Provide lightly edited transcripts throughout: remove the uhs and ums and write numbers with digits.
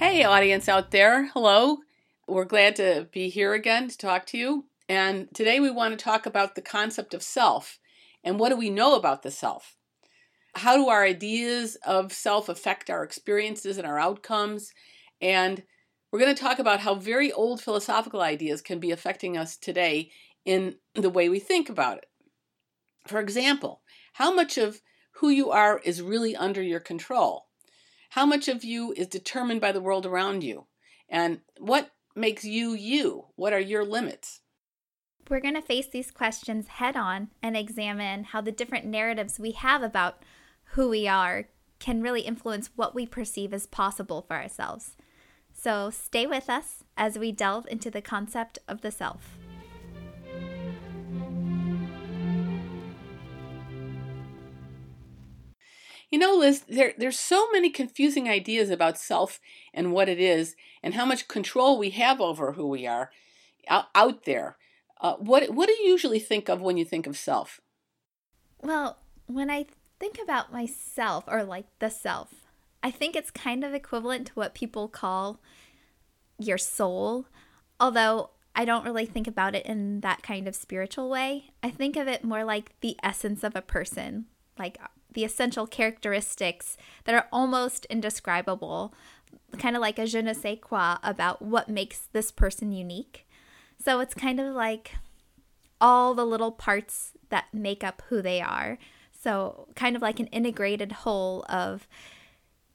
Hey, audience out there. Hello. We're glad to be here again to talk to you. And today we want to talk about the concept of self and what do we know about the self? How do our ideas of self affect our experiences and our outcomes? And we're going to talk about how very old philosophical ideas can be affecting us today in the way we think about it. For example, how much of who you are is really under your control? How much of you is determined by the world around you? And what makes you you? What are your limits? We're going to face these questions head on and examine how the different narratives we have about who we are can really influence what we perceive as possible for ourselves. So stay with us as we delve into the concept of the self. You know, Liz, there's so many confusing ideas about self and what it is and how much control we have over who we are out there. What do you usually think of when you think of self? Well, when I think about myself or like the self, I think it's kind of equivalent to what people call your soul, although I don't really think about it in that kind of spiritual way. I think of it more like the essence of a person, like the essential characteristics that are almost indescribable, kind of like a je ne sais quoi about what makes this person unique. So it's kind of like all the little parts that make up who they are. So kind of like an integrated whole of,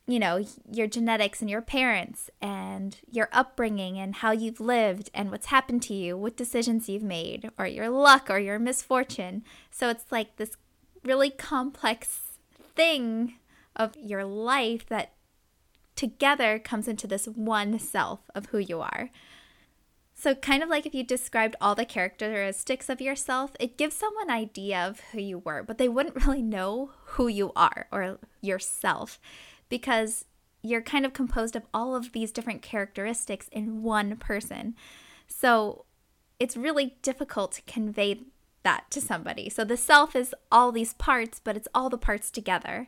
you know, your genetics and your parents and your upbringing and how you've lived and what's happened to you, what decisions you've made, or your luck or your misfortune. So it's like this really complex thing of your life that together comes into this one self of who you are. So kind of like if you described all the characteristics of yourself, it gives someone an idea of who you were, but they wouldn't really know who you are or yourself because you're kind of composed of all of these different characteristics in one person. So it's really difficult to convey that to somebody. So the self is all these parts, but it's all the parts together.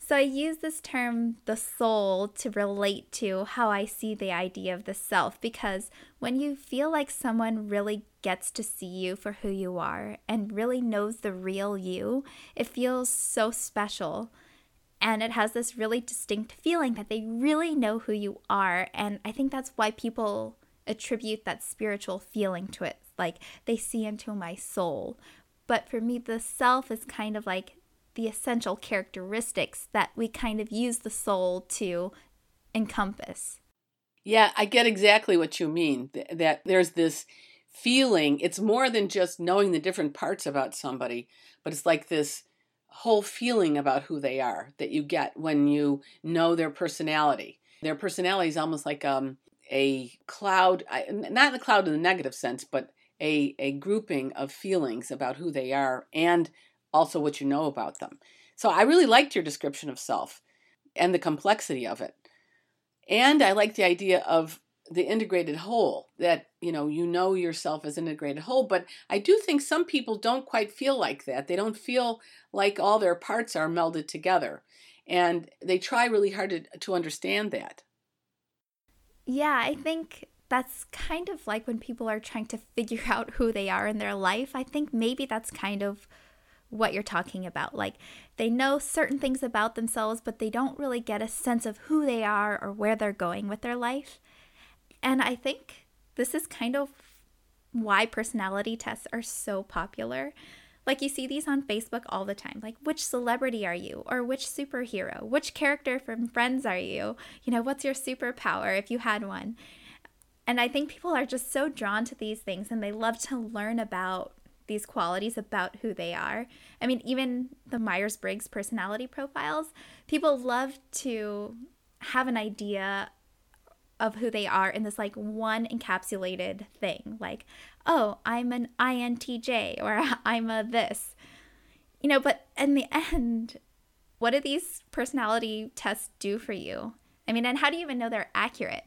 So I use this term, the soul, to relate to how I see the idea of the self, because when you feel like someone really gets to see you for who you are and really knows the real you, it feels so special. And it has this really distinct feeling that they really know who you are. And I think that's why people attribute that spiritual feeling to it. Like they see into my soul. But for me, the self is kind of like the essential characteristics that we kind of use the soul to encompass. Yeah, I get exactly what you mean, that there's this feeling. It's more than just knowing the different parts about somebody, but it's like this whole feeling about who they are that you get when you know their personality. Their personality is almost like a cloud, not a cloud in the negative sense, but a grouping of feelings about who they are and also what you know about them. So I really liked your description of self and the complexity of it. And I like the idea of the integrated whole, that, you know yourself as an integrated whole. But I do think some people don't quite feel like that. They don't feel like all their parts are melded together. And they try really hard to understand that. Yeah, I think that's kind of like when people are trying to figure out who they are in their life. I think maybe that's kind of what you're talking about. Like they know certain things about themselves, but they don't really get a sense of who they are or where they're going with their life. And I think this is kind of why personality tests are so popular. Like you see these on Facebook all the time, like which celebrity are you, or which superhero, which character from Friends are you, you know, what's your superpower if you had one. And I think people are just so drawn to these things and they love to learn about these qualities about who they are. I mean, even the Myers-Briggs personality profiles, people love to have an idea of who they are in this like one encapsulated thing, like, oh, I'm an INTJ or I'm a this, you know, but in the end, what do these personality tests do for you? I mean, and how do you even know they're accurate?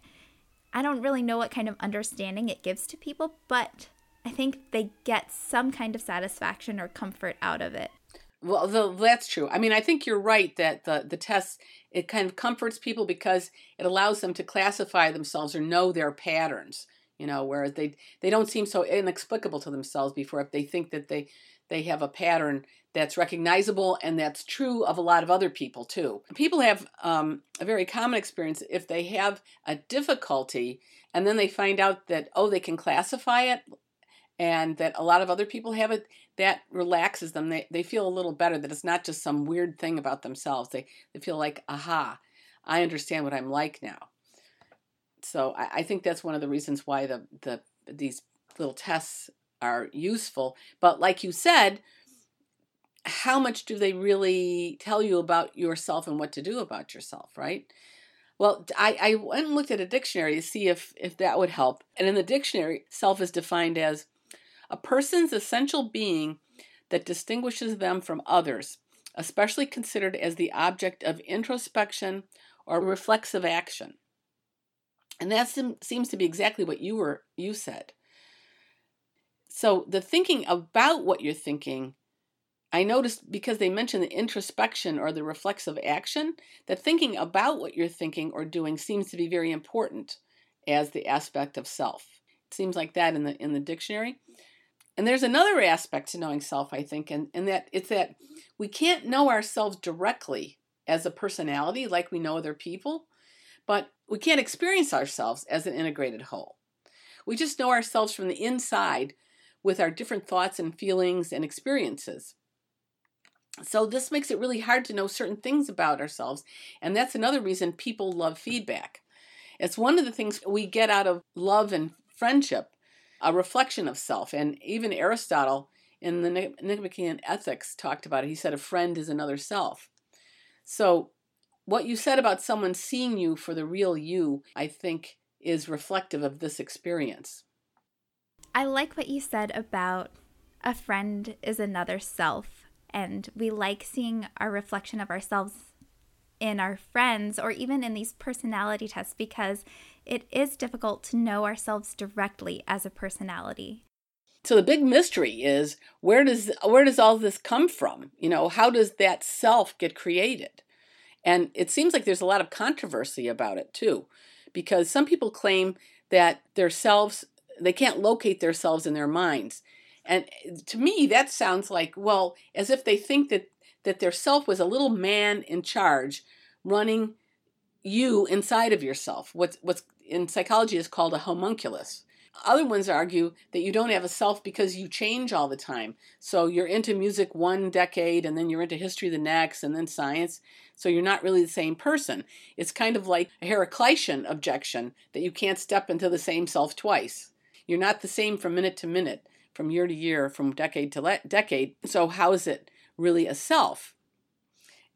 I don't really know what kind of understanding it gives to people, but I think they get some kind of satisfaction or comfort out of it. Well, that's true. I mean, I think you're right that the tests, it kind of comforts people because it allows them to classify themselves or know their patterns, you know, whereas they don't seem so inexplicable to themselves before if they think that they have a pattern that's recognizable and that's true of a lot of other people too. People have a very common experience if they have a difficulty and then they find out that, oh, they can classify it and that a lot of other people have it, that relaxes them. They feel a little better that it's not just some weird thing about themselves. They feel like, aha, I understand what I'm like now. So I think that's one of the reasons why these little tests are useful. But like you said, how much do they really tell you about yourself and what to do about yourself, right? Well, I went and looked at a dictionary to see if that would help. And in the dictionary, self is defined as a person's essential being that distinguishes them from others, especially considered as the object of introspection or reflexive action. And that seems to be exactly what you said. So the thinking about what you're thinking, I noticed because they mentioned the introspection or the reflexive action, that thinking about what you're thinking or doing seems to be very important as the aspect of self. It seems like that in the dictionary. And there's another aspect to knowing self, I think, and that it's that we can't know ourselves directly as a personality like we know other people, but we can't experience ourselves as an integrated whole. We just know ourselves from the inside with our different thoughts and feelings and experiences. So this makes it really hard to know certain things about ourselves, and that's another reason people love feedback. It's one of the things we get out of love and friendship, a reflection of self. And even Aristotle in the Nicomachean Ethics talked about it. He said a friend is another self. So what you said about someone seeing you for the real you, I think, is reflective of this experience. I like what you said about a friend is another self, and we like seeing our reflection of ourselves in our friends or even in these personality tests because it is difficult to know ourselves directly as a personality. So the big mystery is where does all this come from? You know, how does that self get created? And it seems like there's a lot of controversy about it too, because some people claim that their selves, they can't locate their selves in their minds. And to me, that sounds like, well, as if they think that their self was a little man in charge running you inside of yourself, what's in psychology is called a homunculus. Other ones argue that you don't have a self because you change all the time. So you're into music one decade, and then you're into history the next, and then science. So you're not really the same person. It's kind of like a Heraclitian objection that you can't step into the same self twice. You're not the same from minute to minute, from year to year, from decade to decade. So how is it really a self?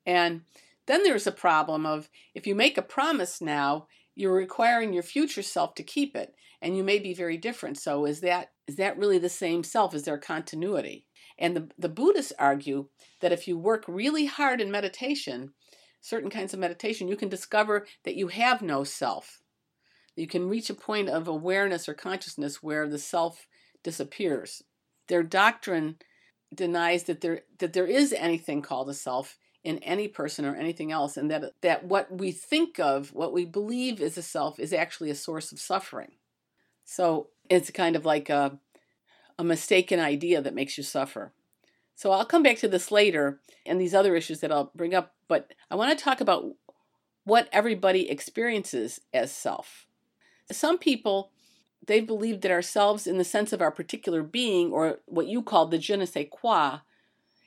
And then there's a problem of if you make a promise now, you're requiring your future self to keep it, and you may be very different. So is that really the same self? Is there continuity? And the Buddhists argue that if you work really hard in meditation, certain kinds of meditation, you can discover that you have no self. You can reach a point of awareness or consciousness where the self disappears. Their doctrine denies that there is anything called a self in any person or anything else, and that what we think of, what we believe is a self, is actually a source of suffering. So it's kind of like a mistaken idea that makes you suffer. So I'll come back to this later and these other issues that I'll bring up, but I want to talk about what everybody experiences as self. Some people, they believe that ourselves in the sense of our particular being, or what you call the je ne sais quoi,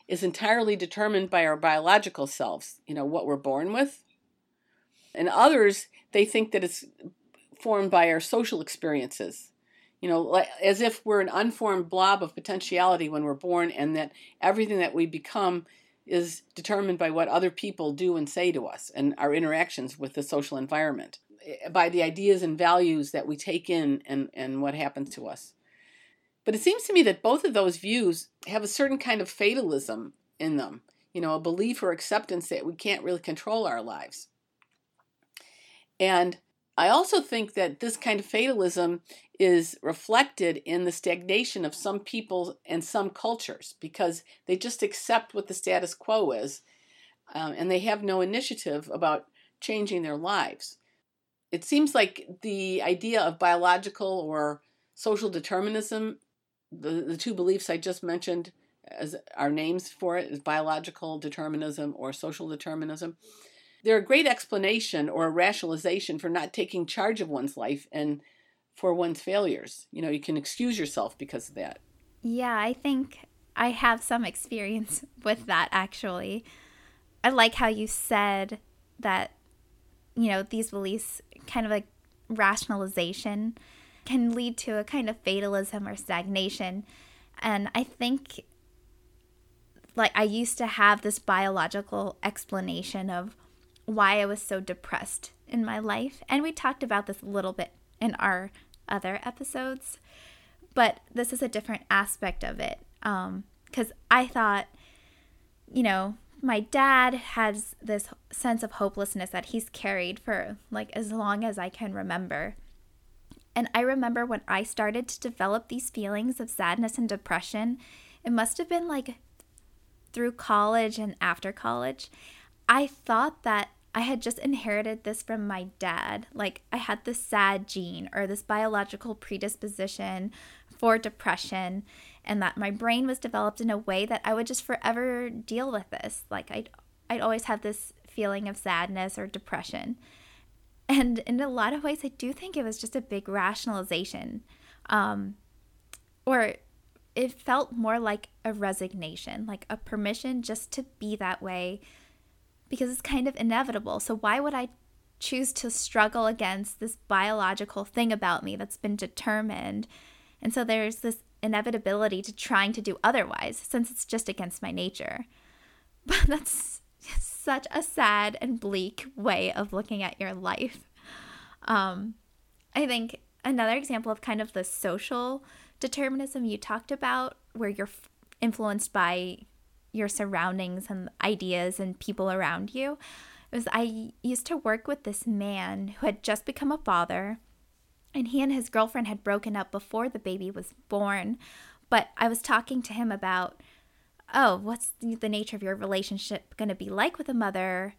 is entirely determined by our biological selves, you know, what we're born with. And others, they think that it's formed by our social experiences, you know, as if we're an unformed blob of potentiality when we're born, and that everything that we become is determined by what other people do and say to us and our interactions with the social environment, by the ideas and values that we take in and what happens to us. But it seems to me that both of those views have a certain kind of fatalism in them, you know, a belief or acceptance that we can't really control our lives. And I also think that this kind of fatalism is reflected in the stagnation of some people and some cultures, because they just accept what the status quo is, and they have no initiative about changing their lives. It seems like the idea of biological or social determinism, the two beliefs I just mentioned as our names for it, is biological determinism or social determinism. They're a great explanation or a rationalization for not taking charge of one's life and for one's failures. You know, you can excuse yourself because of that. Yeah, I think I have some experience with that, actually. I like how you said that, you know, these beliefs, kind of like rationalization, can lead to a kind of fatalism or stagnation. And I think, like, I used to have this biological explanation of why I was so depressed in my life. And we talked about this a little bit in our other episodes, but this is a different aspect of it. 'Cause I thought, you know, my dad has this sense of hopelessness that he's carried for like as long as I can remember. And I remember when I started to develop these feelings of sadness and depression, it must have been like through college and after college. I thought that I had just inherited this from my dad. Like, I had this sad gene or this biological predisposition for depression, and that my brain was developed in a way that I would just forever deal with this. Like, I'd always have this feeling of sadness or depression. And in a lot of ways, I do think it was just a big rationalization. Or it felt more like a resignation, like a permission just to be that way, because it's kind of inevitable. So why would I choose to struggle against this biological thing about me that's been determined? And so there's this inevitability to trying to do otherwise, since it's just against my nature. But that's such a sad and bleak way of looking at your life. I think another example of kind of the social determinism you talked about, where you're influenced by your surroundings and ideas and people around you, was I used to work with this man who had just become a father, and he and his girlfriend had broken up before the baby was born. But I was talking to him about, oh, what's the nature of your relationship going to be like with a mother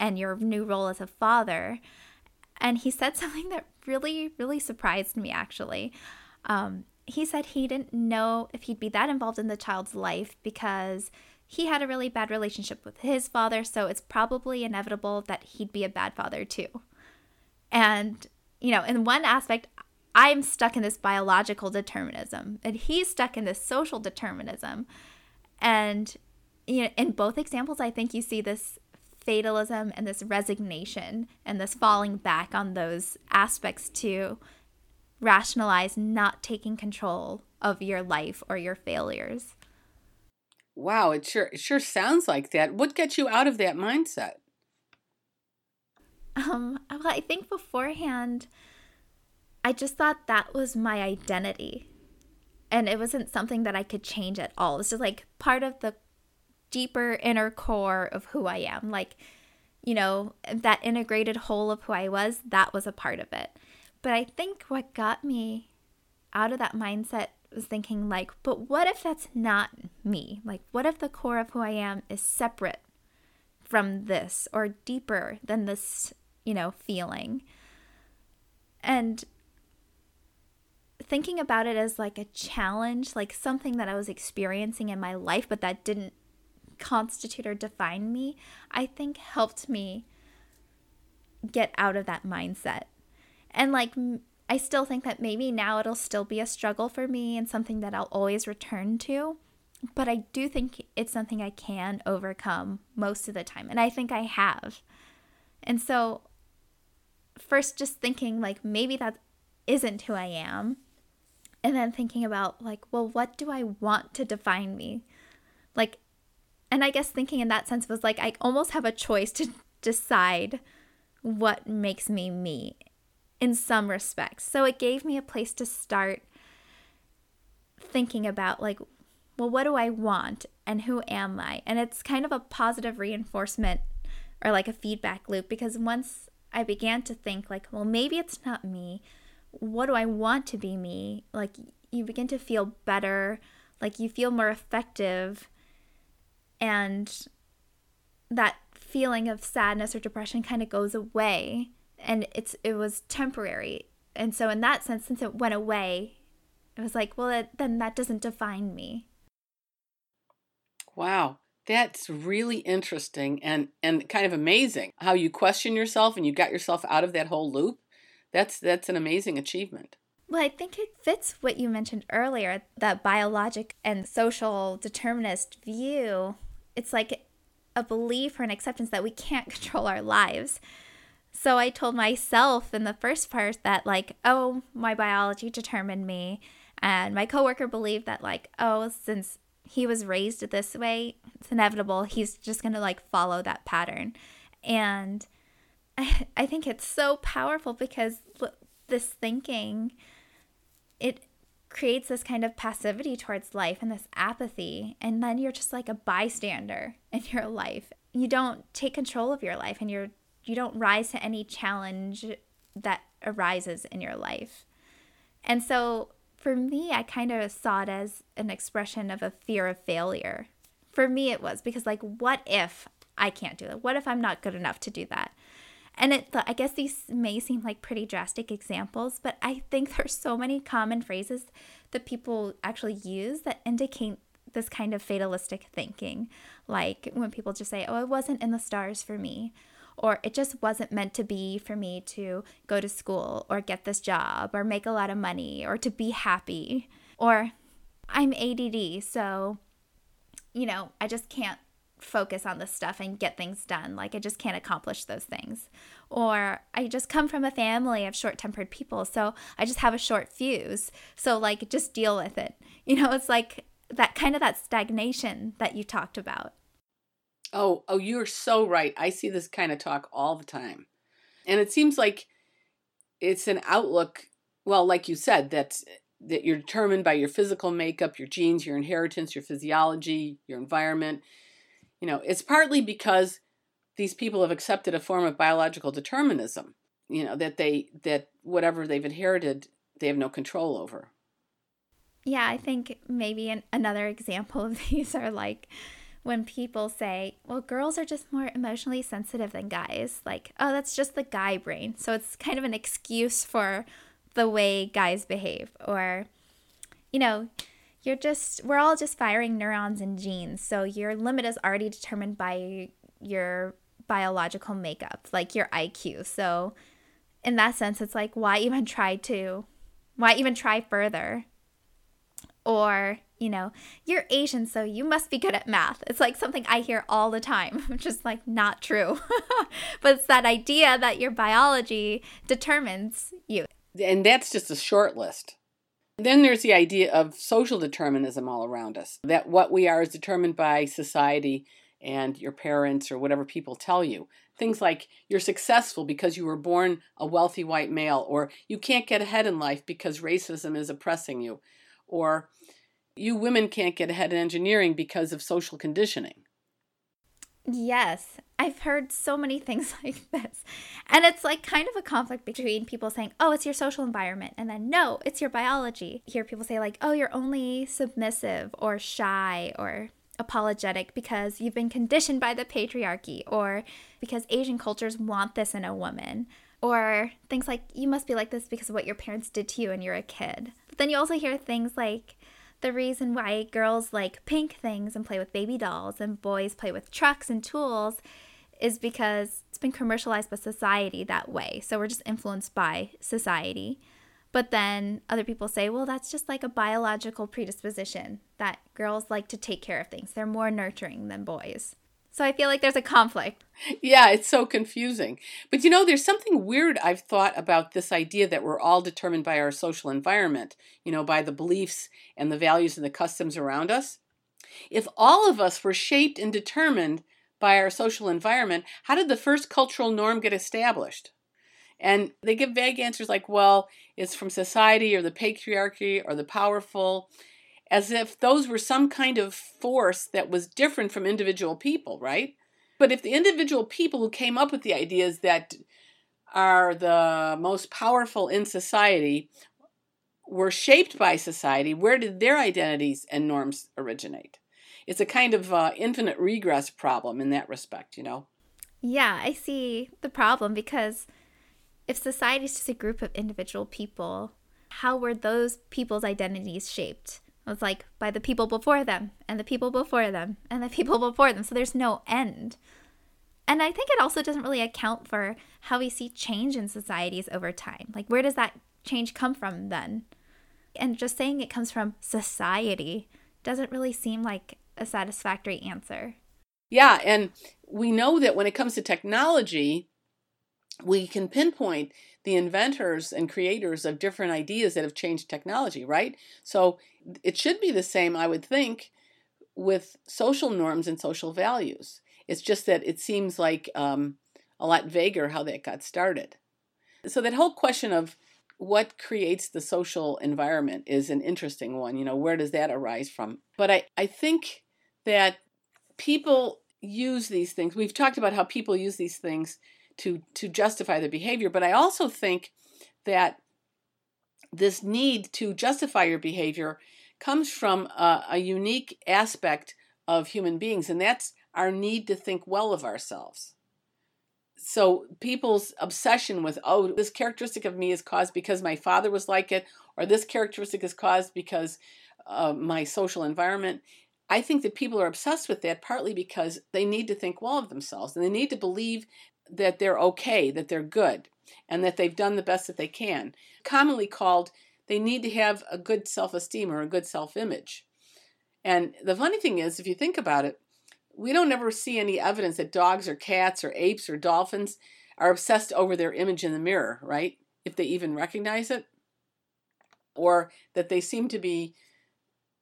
and your new role as a father? And he said something that really, really surprised me, actually. He said he didn't know if he'd be that involved in the child's life because he had a really bad relationship with his father, so it's probably inevitable that he'd be a bad father too. And, you know, in one aspect, I'm stuck in this biological determinism, and he's stuck in this social determinism. And, you know, in both examples, I think you see this fatalism and this resignation and this falling back on those aspects too. Rationalize not taking control of your life or your failures. Wow, it sure sounds like that. What gets you out of that mindset? Well, I think beforehand, I just thought that was my identity. And it wasn't something that I could change at all. It's just like part of the deeper inner core of who I am. Like, you know, that integrated whole of who I was, that was a part of it. But I think what got me out of that mindset was thinking like, but what if that's not me? Like, what if the core of who I am is separate from this or deeper than this, you know, feeling? And thinking about it as like a challenge, like something that I was experiencing in my life, but that didn't constitute or define me, I think helped me get out of that mindset. And like, I still think that maybe now it'll still be a struggle for me and something that I'll always return to. But I do think it's something I can overcome most of the time. And I think I have. And so first just thinking like, maybe that isn't who I am. And then thinking about like, well, what do I want to define me? Like, and I guess thinking in that sense was like, I almost have a choice to decide what makes me me. In some respects. So it gave me a place to start thinking about like, well, what do I want and who am I? And it's kind of a positive reinforcement or like a feedback loop, because once I began to think, like, well, maybe it's not me. What do I want to be me? Like, you begin to feel better, like you feel more effective, and that feeling of sadness or depression kind of goes away, and it was temporary. And so in that sense, since it went away, it was like, well, then that doesn't define me. Wow. That's really interesting and kind of amazing how you question yourself and you got yourself out of that whole loop. That's an amazing achievement. Well, I think it fits what you mentioned earlier, that biologic and social determinist view. It's like a belief or an acceptance that we can't control our lives. So I told myself in the first part that, like, oh, my biology determined me. And my coworker believed that, like, oh, since he was raised this way, it's inevitable. He's just going to, like, follow that pattern. And I think it's so powerful because this thinking, it creates this kind of passivity towards life and this apathy. And then you're just like a bystander in your life. You don't take control of your life, and you don't rise to any challenge that arises in your life. And so for me, I kind of saw it as an expression of a fear of failure. For me, it was because, like, what if I can't do it? What if I'm not good enough to do that? And I guess these may seem like pretty drastic examples, but I think there's so many common phrases that people actually use that indicate this kind of fatalistic thinking. Like when people just say, oh, it wasn't in the stars for me, or it just wasn't meant to be for me to go to school or get this job or make a lot of money or to be happy, or I'm ADD, so, you know, I just can't focus on this stuff and get things done. Like, I just can't accomplish those things. Or I just come from a family of short-tempered people, so I just have a short fuse. So, like, just deal with it. You know, it's like that kind of that stagnation that you talked about. Oh, you're so right. I see this kind of talk all the time. And it seems like it's an outlook, well, like you said, that you're determined by your physical makeup, your genes, your inheritance, your physiology, your environment. You know, it's partly because these people have accepted a form of biological determinism, you know, that whatever they've inherited, they have no control over. Yeah, I think maybe another example of these are like when people say, well, girls are just more emotionally sensitive than guys. Like, oh, that's just the guy brain. So it's kind of an excuse for the way guys behave. Or, you know, we're all just firing neurons and genes. So your limit is already determined by your biological makeup, like your IQ. So in that sense, it's like, why even try further? Or, you know, you're Asian, so you must be good at math. It's like something I hear all the time, which is like not true. But it's that idea that your biology determines you. And that's just a short list. Then there's the idea of social determinism all around us, that what we are is determined by society and your parents or whatever people tell you. Things like you're successful because you were born a wealthy white male, or you can't get ahead in life because racism is oppressing you, or you women can't get ahead in engineering because of social conditioning. Yes, I've heard so many things like this. And it's like kind of a conflict between people saying, oh, it's your social environment. And then, no, it's your biology. Here people say like, oh, you're only submissive or shy or apologetic because you've been conditioned by the patriarchy, or because Asian cultures want this in a woman. Or things like, you must be like this because of what your parents did to you when you're a kid. But then you also hear things like, the reason why girls like pink things and play with baby dolls and boys play with trucks and tools is because it's been commercialized by society that way. So we're just influenced by society. But then other people say, well, that's just like a biological predisposition that girls like to take care of things. They're more nurturing than boys. So I feel like there's a conflict. Yeah, it's so confusing. But you know, there's something weird I've thought about this idea that we're all determined by our social environment, you know, by the beliefs and the values and the customs around us. If all of us were shaped and determined by our social environment, how did the first cultural norm get established? And they give vague answers like, well, it's from society or the patriarchy or the powerful, as if those were some kind of force that was different from individual people, right? But if the individual people who came up with the ideas that are the most powerful in society were shaped by society, where did their identities and norms originate? It's a kind of infinite regress problem in that respect, you know? Yeah, I see the problem, because if society is just a group of individual people, how were those people's identities shaped? It's like by the people before them and the people before them and the people before them. So there's no end. And I think it also doesn't really account for how we see change in societies over time. Like, where does that change come from then? And just saying it comes from society doesn't really seem like a satisfactory answer. Yeah, and we know that when it comes to technology, we can pinpoint the inventors and creators of different ideas that have changed technology, right? So it should be the same, I would think, with social norms and social values. It's just that it seems like a lot vaguer how that got started. So that whole question of what creates the social environment is an interesting one. You know, where does that arise from? But I think that people use these things. We've talked about how people use these things to justify their behavior. But I also think that this need to justify your behavior comes from a unique aspect of human beings, and that's our need to think well of ourselves. So people's obsession with, oh, this characteristic of me is caused because my father was like it, or this characteristic is caused because my social environment. I think that people are obsessed with that partly because they need to think well of themselves, and they need to believe that they're okay, that they're good, and that they've done the best that they can. Commonly called, they need to have a good self-esteem or a good self-image. And the funny thing is, if you think about it, we don't ever see any evidence that dogs or cats or apes or dolphins are obsessed over their image in the mirror, right? If they even recognize it, or that they seem to be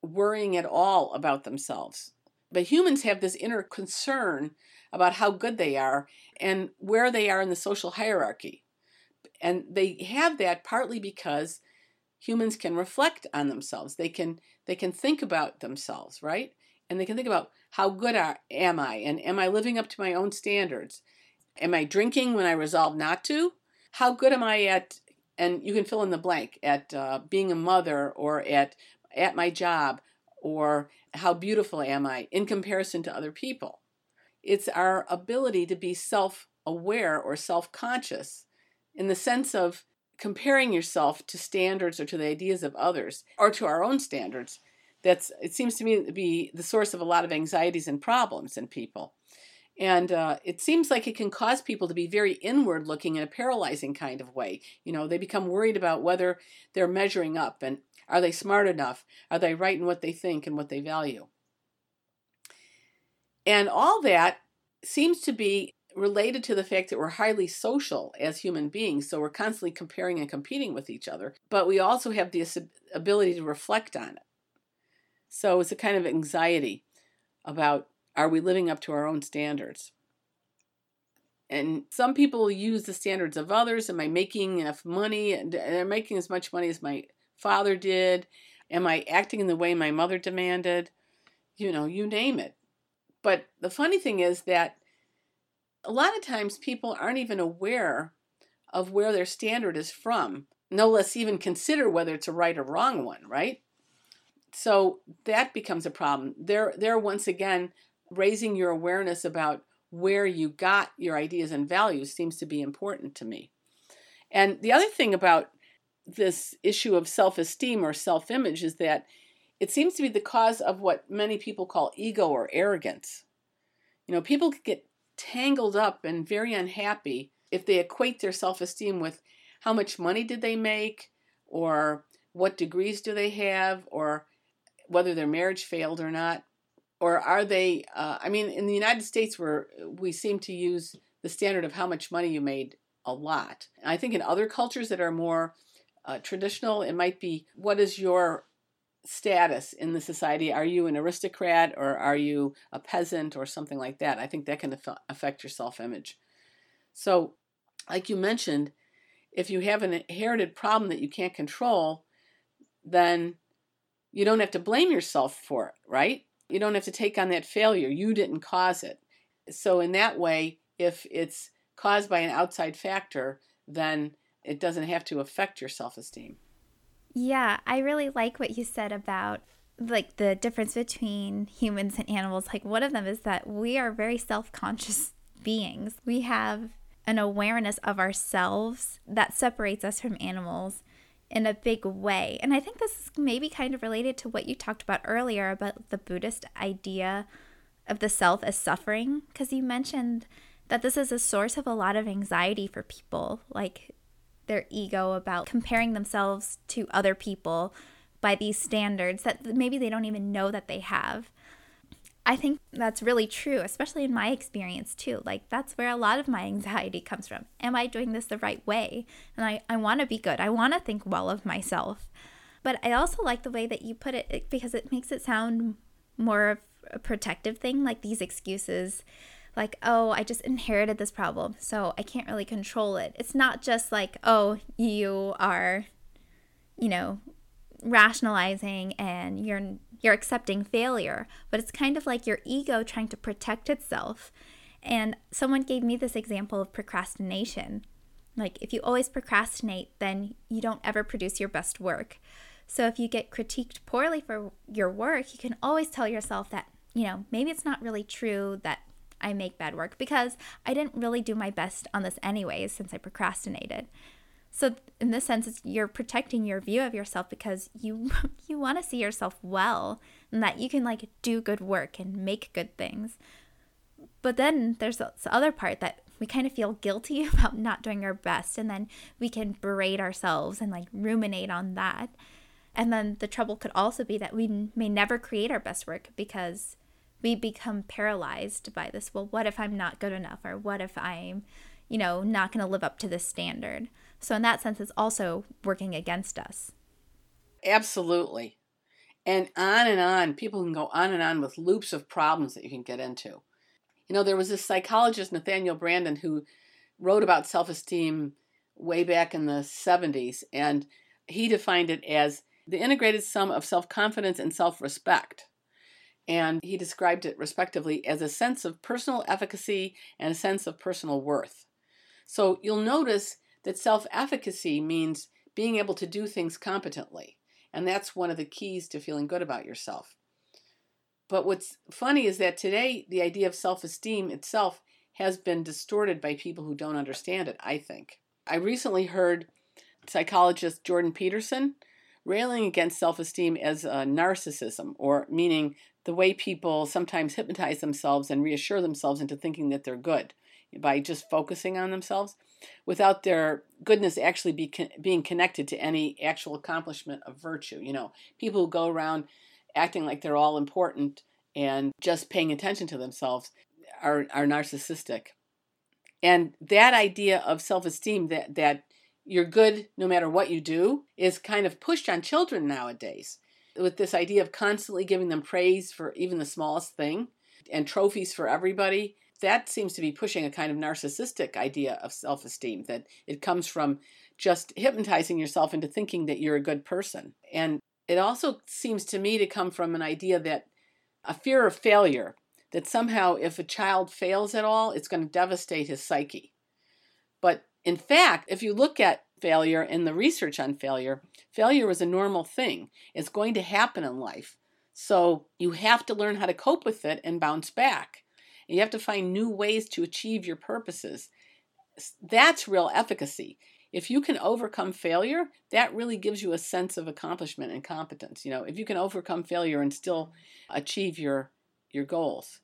worrying at all about themselves. But humans have this inner concern about how good they are and where they are in the social hierarchy. And they have that partly because humans can reflect on themselves. They can think about themselves, right? And they can think about how good am I, and am I living up to my own standards? Am I drinking when I resolve not to? How good am I at, and you can fill in the blank, at being a mother, or at my job, or how beautiful am I in comparison to other people? It's our ability to be self-aware or self-conscious in the sense of comparing yourself to standards or to the ideas of others or to our own standards. It seems to me to be the source of a lot of anxieties and problems in people. And it seems like it can cause people to be very inward looking in a paralyzing kind of way. You know, they become worried about whether they're measuring up, and are they smart enough? Are they right in what they think and what they value? And all that seems to be related to the fact that we're highly social as human beings, so we're constantly comparing and competing with each other, but we also have this ability to reflect on it. So it's a kind of anxiety about, are we living up to our own standards? And some people use the standards of others. Am I making enough money? Am I making as much money as my father did? Am I acting in the way my mother demanded? You know, you name it. But the funny thing is that a lot of times people aren't even aware of where their standard is from, no less even consider whether it's a right or wrong one, right? So that becomes a problem. They're once again, raising your awareness about where you got your ideas and values seems to be important to me. And the other thing about this issue of self-esteem or self-image is that it seems to be the cause of what many people call ego or arrogance. You know, people get tangled up and very unhappy if they equate their self-esteem with how much money did they make, or what degrees do they have, or whether their marriage failed or not, or are they, in the United States where we seem to use the standard of how much money you made a lot. And I think in other cultures that are more traditional, it might be, what is your status in the society? Are you an aristocrat, or are you a peasant, or something like that? I think that can affect your self-image. So, like you mentioned, if you have an inherited problem that you can't control, then you don't have to blame yourself for it, right? You don't have to take on that failure. You didn't cause it. So in that way, if it's caused by an outside factor, then it doesn't have to affect your self-esteem. Yeah, I really like what you said about like the difference between humans and animals. Like one of them is that we are very self-conscious beings. We have an awareness of ourselves that separates us from animals in a big way. And I think this is maybe kind of related to what you talked about earlier about the Buddhist idea of the self as suffering, because you mentioned that this is a source of a lot of anxiety for people, like their ego about comparing themselves to other people by these standards that maybe they don't even know that they have. I think that's really true, especially in my experience too. Like that's where a lot of my anxiety comes from. Am I doing this the right way? And I want to be good. I want to think well of myself. But I also like the way that you put it because it makes it sound more of a protective thing, like these excuses like, oh, I just inherited this problem, so I can't really control it. It's not just like, oh, you are, you know, rationalizing and you're accepting failure, but it's kind of like your ego trying to protect itself. And someone gave me this example of procrastination. Like if you always procrastinate, then you don't ever produce your best work. So if you get critiqued poorly for your work, you can always tell yourself that, you know, maybe it's not really true that I make bad work because I didn't really do my best on this anyways since I procrastinated. So in this sense, it's you're protecting your view of yourself because you want to see yourself well and that you can like do good work and make good things. But then there's this other part that we kind of feel guilty about not doing our best, and then we can berate ourselves and like ruminate on that. And then the trouble could also be that we may never create our best work because we become paralyzed by this. Well, what if I'm not good enough, or what if I'm, you know, not going to live up to this standard? So in that sense, it's also working against us. Absolutely. And on, people can go on and on with loops of problems that you can get into. You know, there was this psychologist, Nathaniel Branden, who wrote about self-esteem way back in the 70s, and he defined it as the integrated sum of self-confidence and self-respect. And he described it respectively as a sense of personal efficacy and a sense of personal worth. So you'll notice that self-efficacy means being able to do things competently. And that's one of the keys to feeling good about yourself. But what's funny is that today, the idea of self-esteem itself has been distorted by people who don't understand it, I think. I recently heard psychologist Jordan Peterson railing against self-esteem as narcissism, or meaning the way people sometimes hypnotize themselves and reassure themselves into thinking that they're good by just focusing on themselves, without their goodness actually being connected to any actual accomplishment of virtue. You know, people who go around acting like they're all important and just paying attention to themselves are narcissistic. And that idea of self-esteem, that you're good no matter what you do, is kind of pushed on children nowadays with this idea of constantly giving them praise for even the smallest thing and trophies for everybody. That seems to be pushing a kind of narcissistic idea of self-esteem, that it comes from just hypnotizing yourself into thinking that you're a good person. And it also seems to me to come from an idea that a fear of failure, that somehow if a child fails at all, it's going to devastate his psyche. But in fact, if you look at failure and the research on failure, failure is a normal thing. It's going to happen in life. So you have to learn how to cope with it and bounce back. You have to find new ways to achieve your purposes. That's real efficacy. If you can overcome failure, that really gives you a sense of accomplishment and competence. You know, if you can overcome failure and still achieve your goals.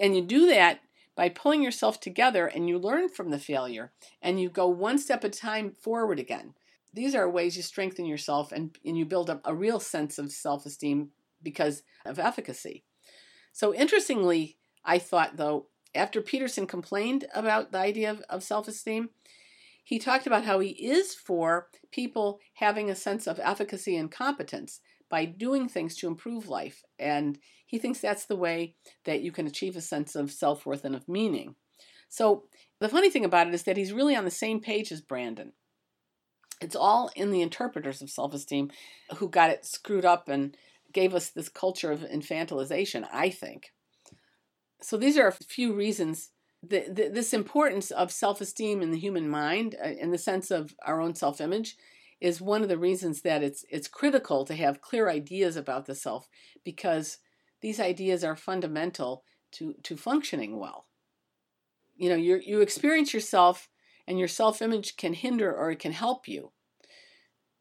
And you do that by pulling yourself together, and you learn from the failure, and you go one step at a time forward again. These are ways you strengthen yourself and you build up a real sense of self-esteem because of efficacy. So interestingly, I thought, though, after Peterson complained about the idea of self-esteem, he talked about how he is for people having a sense of efficacy and competence by doing things to improve life. And he thinks that's the way that you can achieve a sense of self-worth and of meaning. So the funny thing about it is that he's really on the same page as Branden. It's all in the interpreters of self-esteem who got it screwed up and gave us this culture of infantilization, I think. So these are a few reasons this importance of self-esteem in the human mind, in the sense of our own self-image, is one of the reasons that it's critical to have clear ideas about the self, because these ideas are fundamental to functioning well. You know, you experience yourself, and your self-image can hinder or it can help you.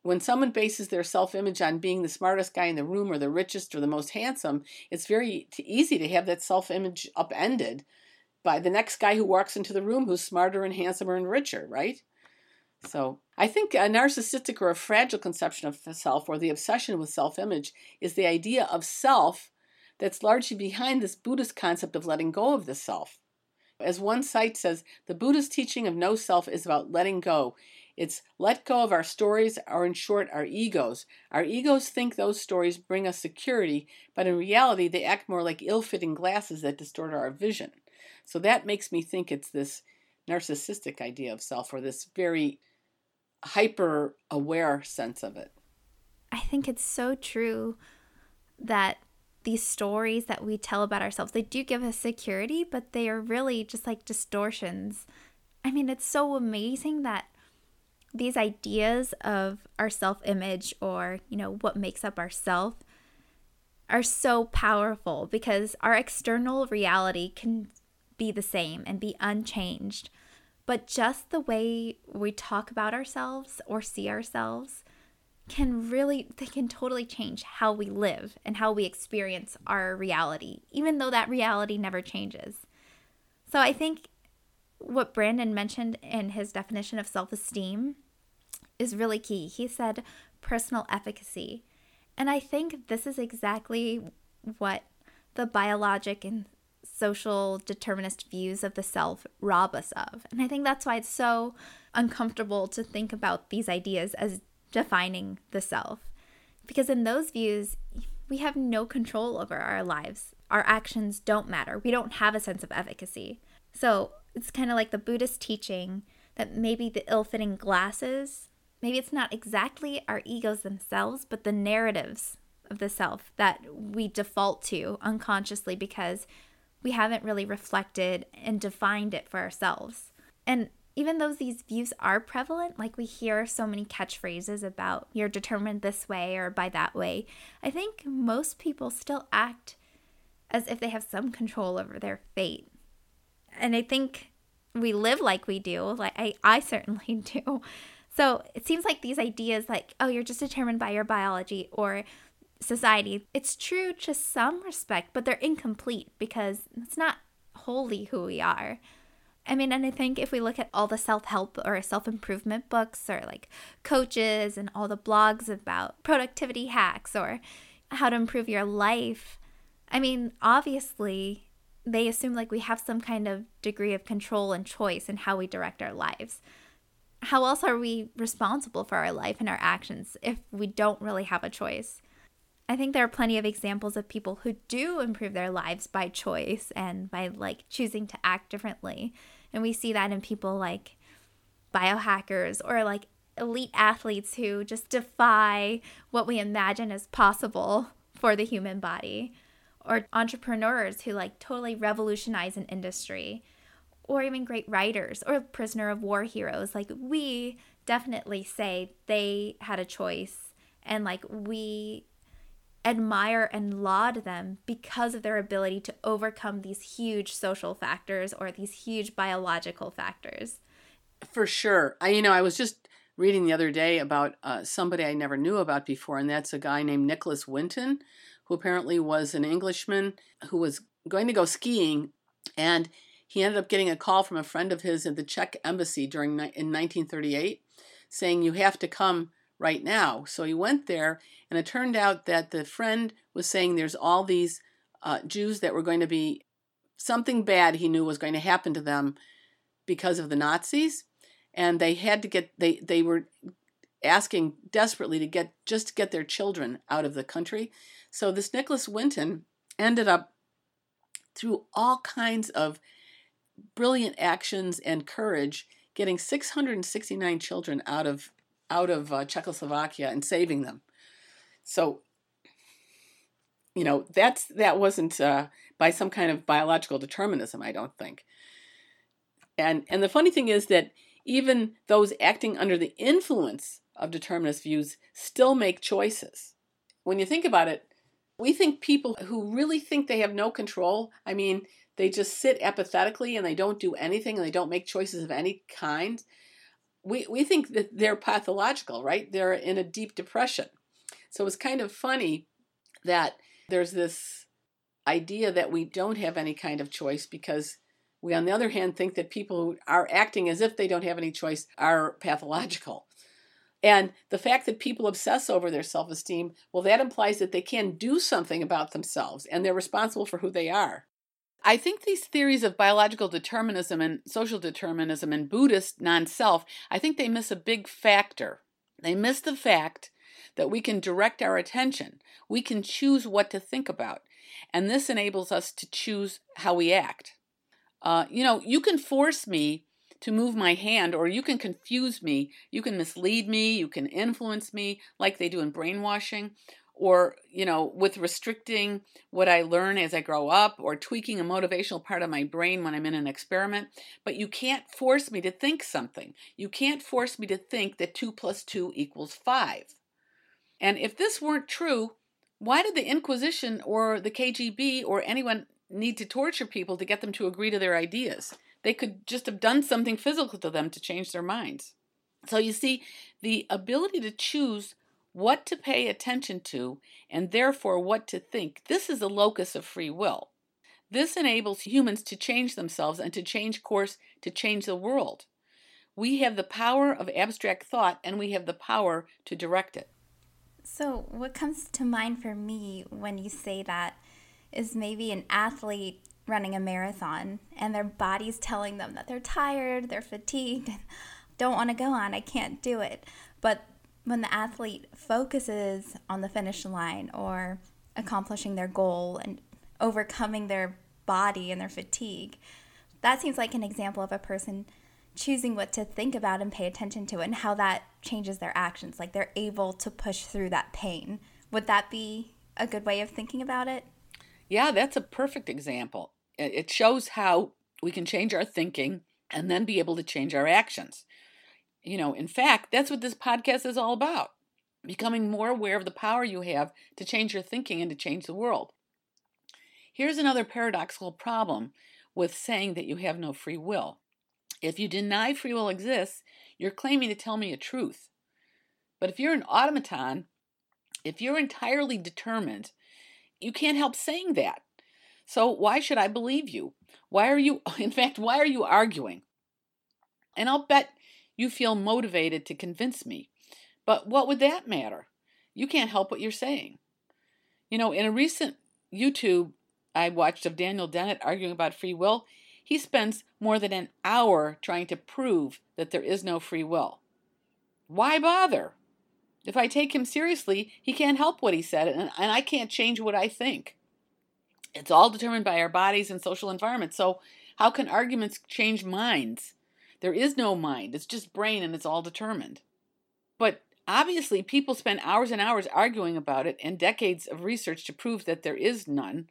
When someone bases their self-image on being the smartest guy in the room or the richest or the most handsome, it's very easy to have that self-image upended by the next guy who walks into the room who's smarter and handsomer and richer, right? So I think a narcissistic or a fragile conception of the self, or the obsession with self-image, is the idea of self that's largely behind this Buddhist concept of letting go of the self. As one site says, the Buddhist teaching of no self is about letting go. It's let go of our stories, or in short, our egos. Our egos think those stories bring us security, but in reality, they act more like ill-fitting glasses that distort our vision. So that makes me think it's this narcissistic idea of self, or this very hyper-aware sense of it. I think it's so true that these stories that we tell about ourselves, they do give us security, but they are really just like distortions. I mean, it's so amazing that these ideas of our self-image, or, you know, what makes up ourself, are so powerful, because our external reality can be the same and be unchanged. But just the way we talk about ourselves or see ourselves can totally change how we live and how we experience our reality, even though that reality never changes. So I think what Branden mentioned in his definition of self-esteem is really key. He said personal efficacy. And I think this is exactly what the biologic and social determinist views of the self rob us of. And I think that's why it's so uncomfortable to think about these ideas as defining the self. Because in those views, we have no control over our lives. Our actions don't matter. We don't have a sense of efficacy. So it's kind of like the Buddhist teaching that maybe the ill-fitting glasses, maybe it's not exactly our egos themselves, but the narratives of the self that we default to unconsciously because we haven't really reflected and defined it for ourselves. And even though these views are prevalent, like we hear so many catchphrases about you're determined this way or by that way, I think most people still act as if they have some control over their fate. And I think we live like we do, like I certainly do. So it seems like these ideas like, oh, you're just determined by your biology or society, it's true to some respect, but they're incomplete because it's not wholly who we are. I mean, and I think if we look at all the self-help or self-improvement books or like coaches and all the blogs about productivity hacks or how to improve your life, I mean, obviously they assume like we have some kind of degree of control and choice in how we direct our lives. How else are we responsible for our life and our actions if we don't really have a choice? I think there are plenty of examples of people who do improve their lives by choice and by like choosing to act differently. And we see that in people like biohackers or like elite athletes who just defy what we imagine as possible for the human body. Or entrepreneurs who like totally revolutionize an industry, or even great writers or prisoner of war heroes. Like we definitely say they had a choice, and like we admire and laud them because of their ability to overcome these huge social factors or these huge biological factors. For sure. I was just reading the other day about somebody I never knew about before, and that's a guy named Nicholas Winton, who apparently was an Englishman who was going to go skiing, and he ended up getting a call from a friend of his at the Czech embassy in 1938 saying, you have to come right now. So he went there, and it turned out that the friend was saying there's all these Jews that were going to be, something bad he knew was going to happen to them because of the Nazis, and they had to they were asking desperately to get their children out of the country. So this Nicholas Winton ended up, through all kinds of brilliant actions and courage, getting 669 children out of Czechoslovakia and saving them. So, you know, that wasn't by some kind of biological determinism, I don't think. And the funny thing is that even those acting under the influence of determinist views still make choices. When you think about it, we think people who really think they have no control, I mean, they just sit apathetically and they don't do anything and they don't make choices of any kind. We think that they're pathological, right? They're in a deep depression. So it's kind of funny that there's this idea that we don't have any kind of choice because we, on the other hand, think that people who are acting as if they don't have any choice are pathological. And the fact that people obsess over their self-esteem, well, that implies that they can do something about themselves and they're responsible for who they are. I think these theories of biological determinism and social determinism and Buddhist non-self, I think they miss a big factor. They miss the fact that we can direct our attention. We can choose what to think about. And this enables us to choose how we act. You can force me to move my hand, or you can confuse me. You can mislead me. You can influence me like they do in brainwashing. Or, with restricting what I learn as I grow up, or tweaking a motivational part of my brain when I'm in an experiment. But you can't force me to think something. You can't force me to think that 2 + 2 = 5. And if this weren't true, why did the Inquisition or the KGB or anyone need to torture people to get them to agree to their ideas? They could just have done something physical to them to change their minds. So you see, the ability to choose what to pay attention to, and therefore what to think. This is the locus of free will. This enables humans to change themselves and to change course, to change the world. We have the power of abstract thought, and we have the power to direct it. So what comes to mind for me when you say that is maybe an athlete running a marathon, and their body's telling them that they're tired, they're fatigued, don't want to go on, I can't do it. But when the athlete focuses on the finish line or accomplishing their goal and overcoming their body and their fatigue, that seems like an example of a person choosing what to think about and pay attention to and how that changes their actions. Like they're able to push through that pain. Would that be a good way of thinking about it? Yeah, that's a perfect example. It shows how we can change our thinking and then be able to change our actions. In fact, that's what this podcast is all about, becoming more aware of the power you have to change your thinking and to change the world. Here's another paradoxical problem with saying that you have no free will. If you deny free will exists, you're claiming to tell me a truth. But if you're an automaton, if you're entirely determined, you can't help saying that. So why should I believe you? Why are you arguing? And I'll bet you feel motivated to convince me. But what would that matter? You can't help what you're saying. In a recent YouTube I watched of Daniel Dennett arguing about free will, he spends more than an hour trying to prove that there is no free will. Why bother? If I take him seriously, he can't help what he said, and I can't change what I think. It's all determined by our bodies and social environment. So how can arguments change minds? There is no mind. It's just brain, and it's all determined. But obviously, people spend hours and hours arguing about it and decades of research to prove that there is none.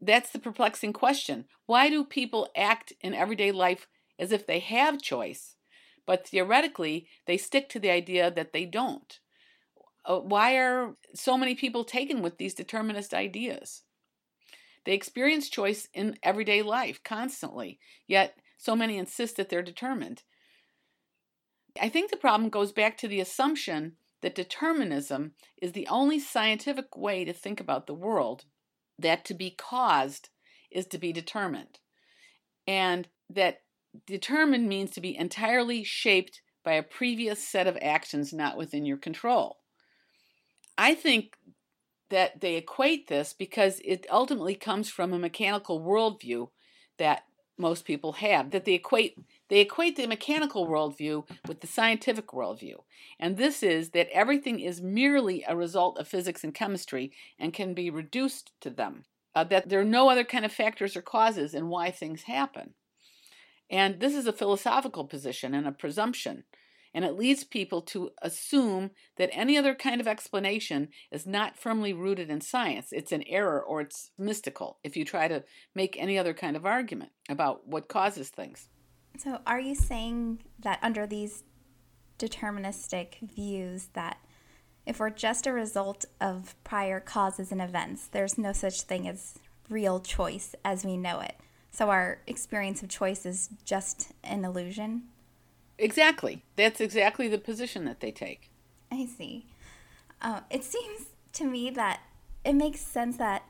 That's the perplexing question. Why do people act in everyday life as if they have choice, but theoretically, they stick to the idea that they don't? Why are so many people taken with these determinist ideas? They experience choice in everyday life constantly, yet so many insist that they're determined. I think the problem goes back to the assumption that determinism is the only scientific way to think about the world, that to be caused is to be determined, and that determined means to be entirely shaped by a previous set of actions not within your control. I think that they equate this because it ultimately comes from a mechanical worldview that most people have, that they equate the mechanical worldview with the scientific worldview. And this is that everything is merely a result of physics and chemistry and can be reduced to them, that there are no other kind of factors or causes in why things happen. And this is a philosophical position and a presumption, and it leads people to assume that any other kind of explanation is not firmly rooted in science. It's an error, or it's mystical if you try to make any other kind of argument about what causes things. So are you saying that under these deterministic views that if we're just a result of prior causes and events, there's no such thing as real choice as we know it? So our experience of choice is just an illusion? Exactly. That's exactly the position that they take. I see. It seems to me that it makes sense that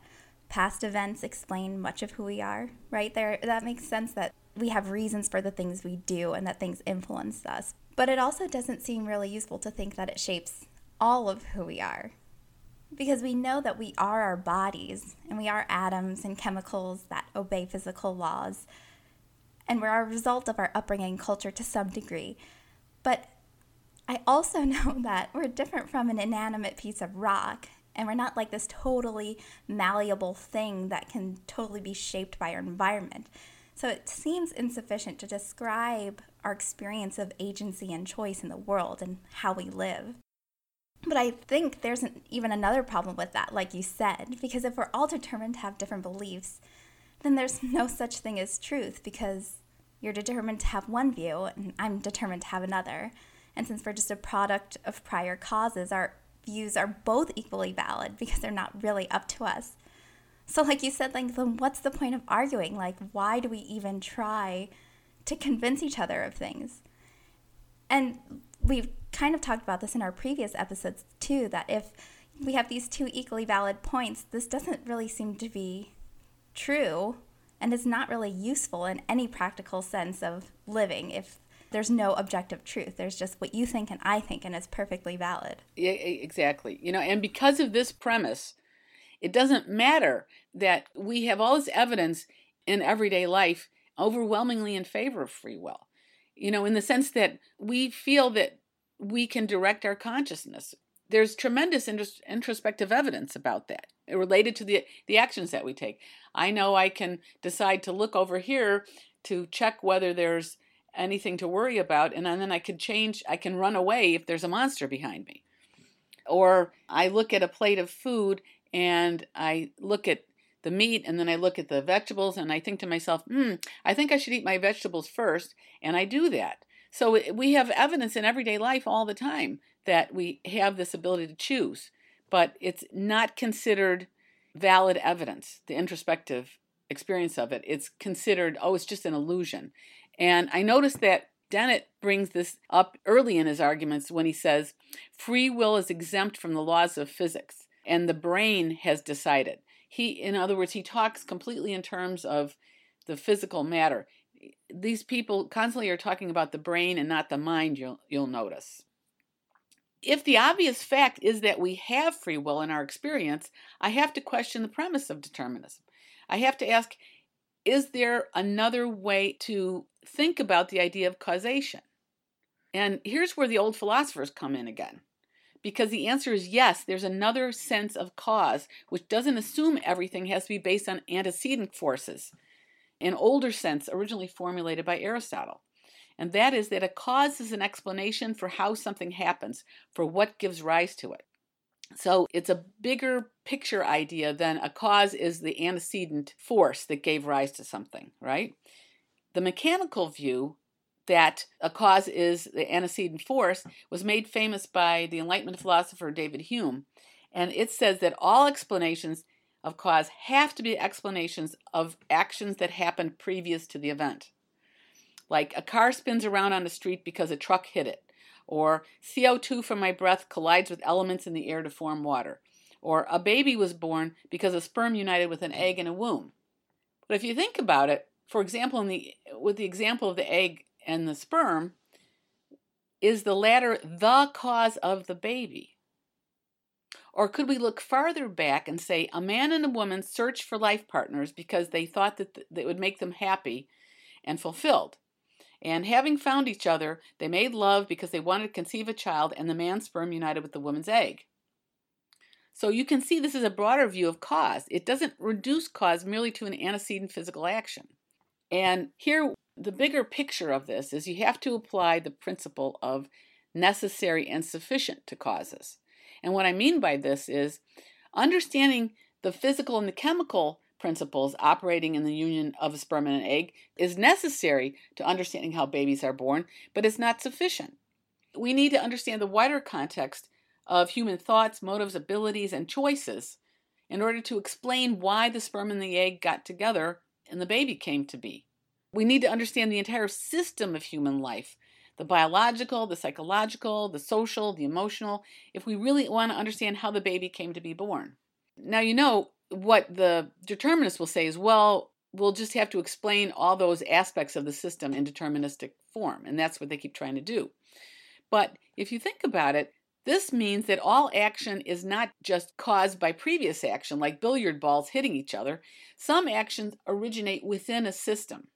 past events explain much of who we are, right? That makes sense that we have reasons for the things we do and that things influence us. But it also doesn't seem really useful to think that it shapes all of who we are, because we know that we are our bodies and we are atoms and chemicals that obey physical laws, and we're a result of our upbringing and culture to some degree. But I also know that we're different from an inanimate piece of rock, and we're not like this totally malleable thing that can totally be shaped by our environment. So it seems insufficient to describe our experience of agency and choice in the world and how we live. But I think there's even another problem with that, like you said, because if we're all determined to have different beliefs, then there's no such thing as truth, because you're determined to have one view and I'm determined to have another. And since we're just a product of prior causes, our views are both equally valid because they're not really up to us. So like you said, like, then what's the point of arguing? Like, why do we even try to convince each other of things? And we've kind of talked about this in our previous episodes too, that if we have these two equally valid points, this doesn't really seem to be true and is not really useful in any practical sense of living if there's no objective truth. There's just what you think and I think, and it's perfectly valid. Yeah, exactly. You know, and because of this premise, it doesn't matter that we have all this evidence in everyday life overwhelmingly in favor of free will. You know, in the sense that we feel that we can direct our consciousness. There's tremendous introspective evidence about that, related to the actions that we take. I know I can decide to look over here to check whether there's anything to worry about, and then I can run away if there's a monster behind me. Or I look at a plate of food and I look at the meat, and then I look at the vegetables, and I think to myself, I think I should eat my vegetables first, and I do that. So we have evidence in everyday life all the time that we have this ability to choose, but it's not considered valid evidence, the introspective experience of it. It's considered, it's just an illusion. And I noticed that Dennett brings this up early in his arguments when he says, free will is exempt from the laws of physics, and the brain has decided. In other words, he talks completely in terms of the physical matter. These people constantly are talking about the brain and not the mind, you'll notice. If the obvious fact is that we have free will in our experience, I have to question the premise of determinism. I have to ask, is there another way to think about the idea of causation? And here's where the old philosophers come in again. Because the answer is yes, there's another sense of cause, which doesn't assume everything has to be based on antecedent forces, an older sense originally formulated by Aristotle. And that is that a cause is an explanation for how something happens, for what gives rise to it. So it's a bigger picture idea than a cause is the antecedent force that gave rise to something, right? The mechanical view that a cause is the antecedent force was made famous by the Enlightenment philosopher David Hume. And it says that all explanations of cause have to be explanations of actions that happened previous to the event. Like a car spins around on the street because a truck hit it, or CO2 from my breath collides with elements in the air to form water, or a baby was born because a sperm united with an egg in a womb. But if you think about it, for example, with the example of the egg and the sperm, is the latter the cause of the baby? Or could we look farther back and say a man and a woman searched for life partners because they thought that that would make them happy and fulfilled? And having found each other, they made love because they wanted to conceive a child, and the man's sperm united with the woman's egg. So you can see this is a broader view of cause. It doesn't reduce cause merely to an antecedent physical action. And here, the bigger picture of this is you have to apply the principle of necessary and sufficient to causes. And what I mean by this is understanding the physical and the chemical principles operating in the union of a sperm and an egg is necessary to understanding how babies are born, but it's not sufficient. We need to understand the wider context of human thoughts, motives, abilities, and choices in order to explain why the sperm and the egg got together and the baby came to be. We need to understand the entire system of human life, the biological, the psychological, the social, the emotional, if we really want to understand how the baby came to be born. Now, you know what the determinist will say is, well, we'll just have to explain all those aspects of the system in deterministic form, and that's what they keep trying to do. But if you think about it, this means that all action is not just caused by previous action, like billiard balls hitting each other. Some actions originate within a system.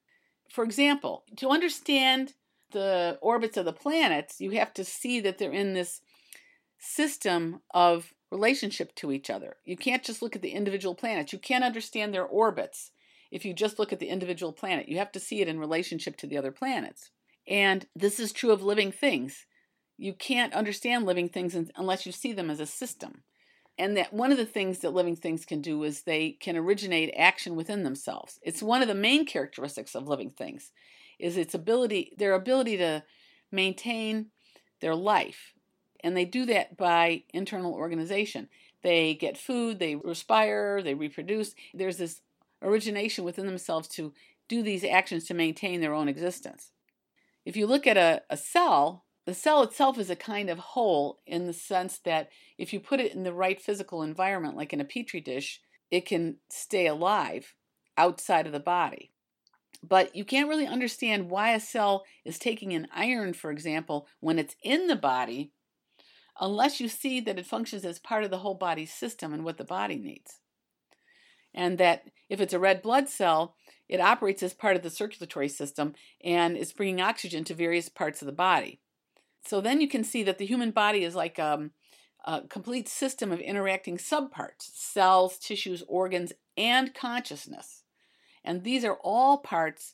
For example, to understand the orbits of the planets, you have to see that they're in this system of relationship to each other. You can't just look at the individual planets. You can't understand their orbits if you just look at the individual planet. You have to see it in relationship to the other planets. And this is true of living things. You can't understand living things unless you see them as a system. And that one of the things that living things can do is they can originate action within themselves. It's one of the main characteristics of living things, is its ability, their ability to maintain their life. And they do that by internal organization. They get food, they respire, they reproduce. There's this origination within themselves to do these actions to maintain their own existence. If you look at a cell, the cell itself is a kind of whole in the sense that if you put it in the right physical environment, like in a petri dish, it can stay alive outside of the body. But you can't really understand why a cell is taking in iron, for example, when it's in the body, unless you see that it functions as part of the whole body system and what the body needs. And that if it's a red blood cell, it operates as part of the circulatory system and is bringing oxygen to various parts of the body. So then you can see that the human body is like a complete system of interacting subparts, cells, tissues, organs, and consciousness. And these are all parts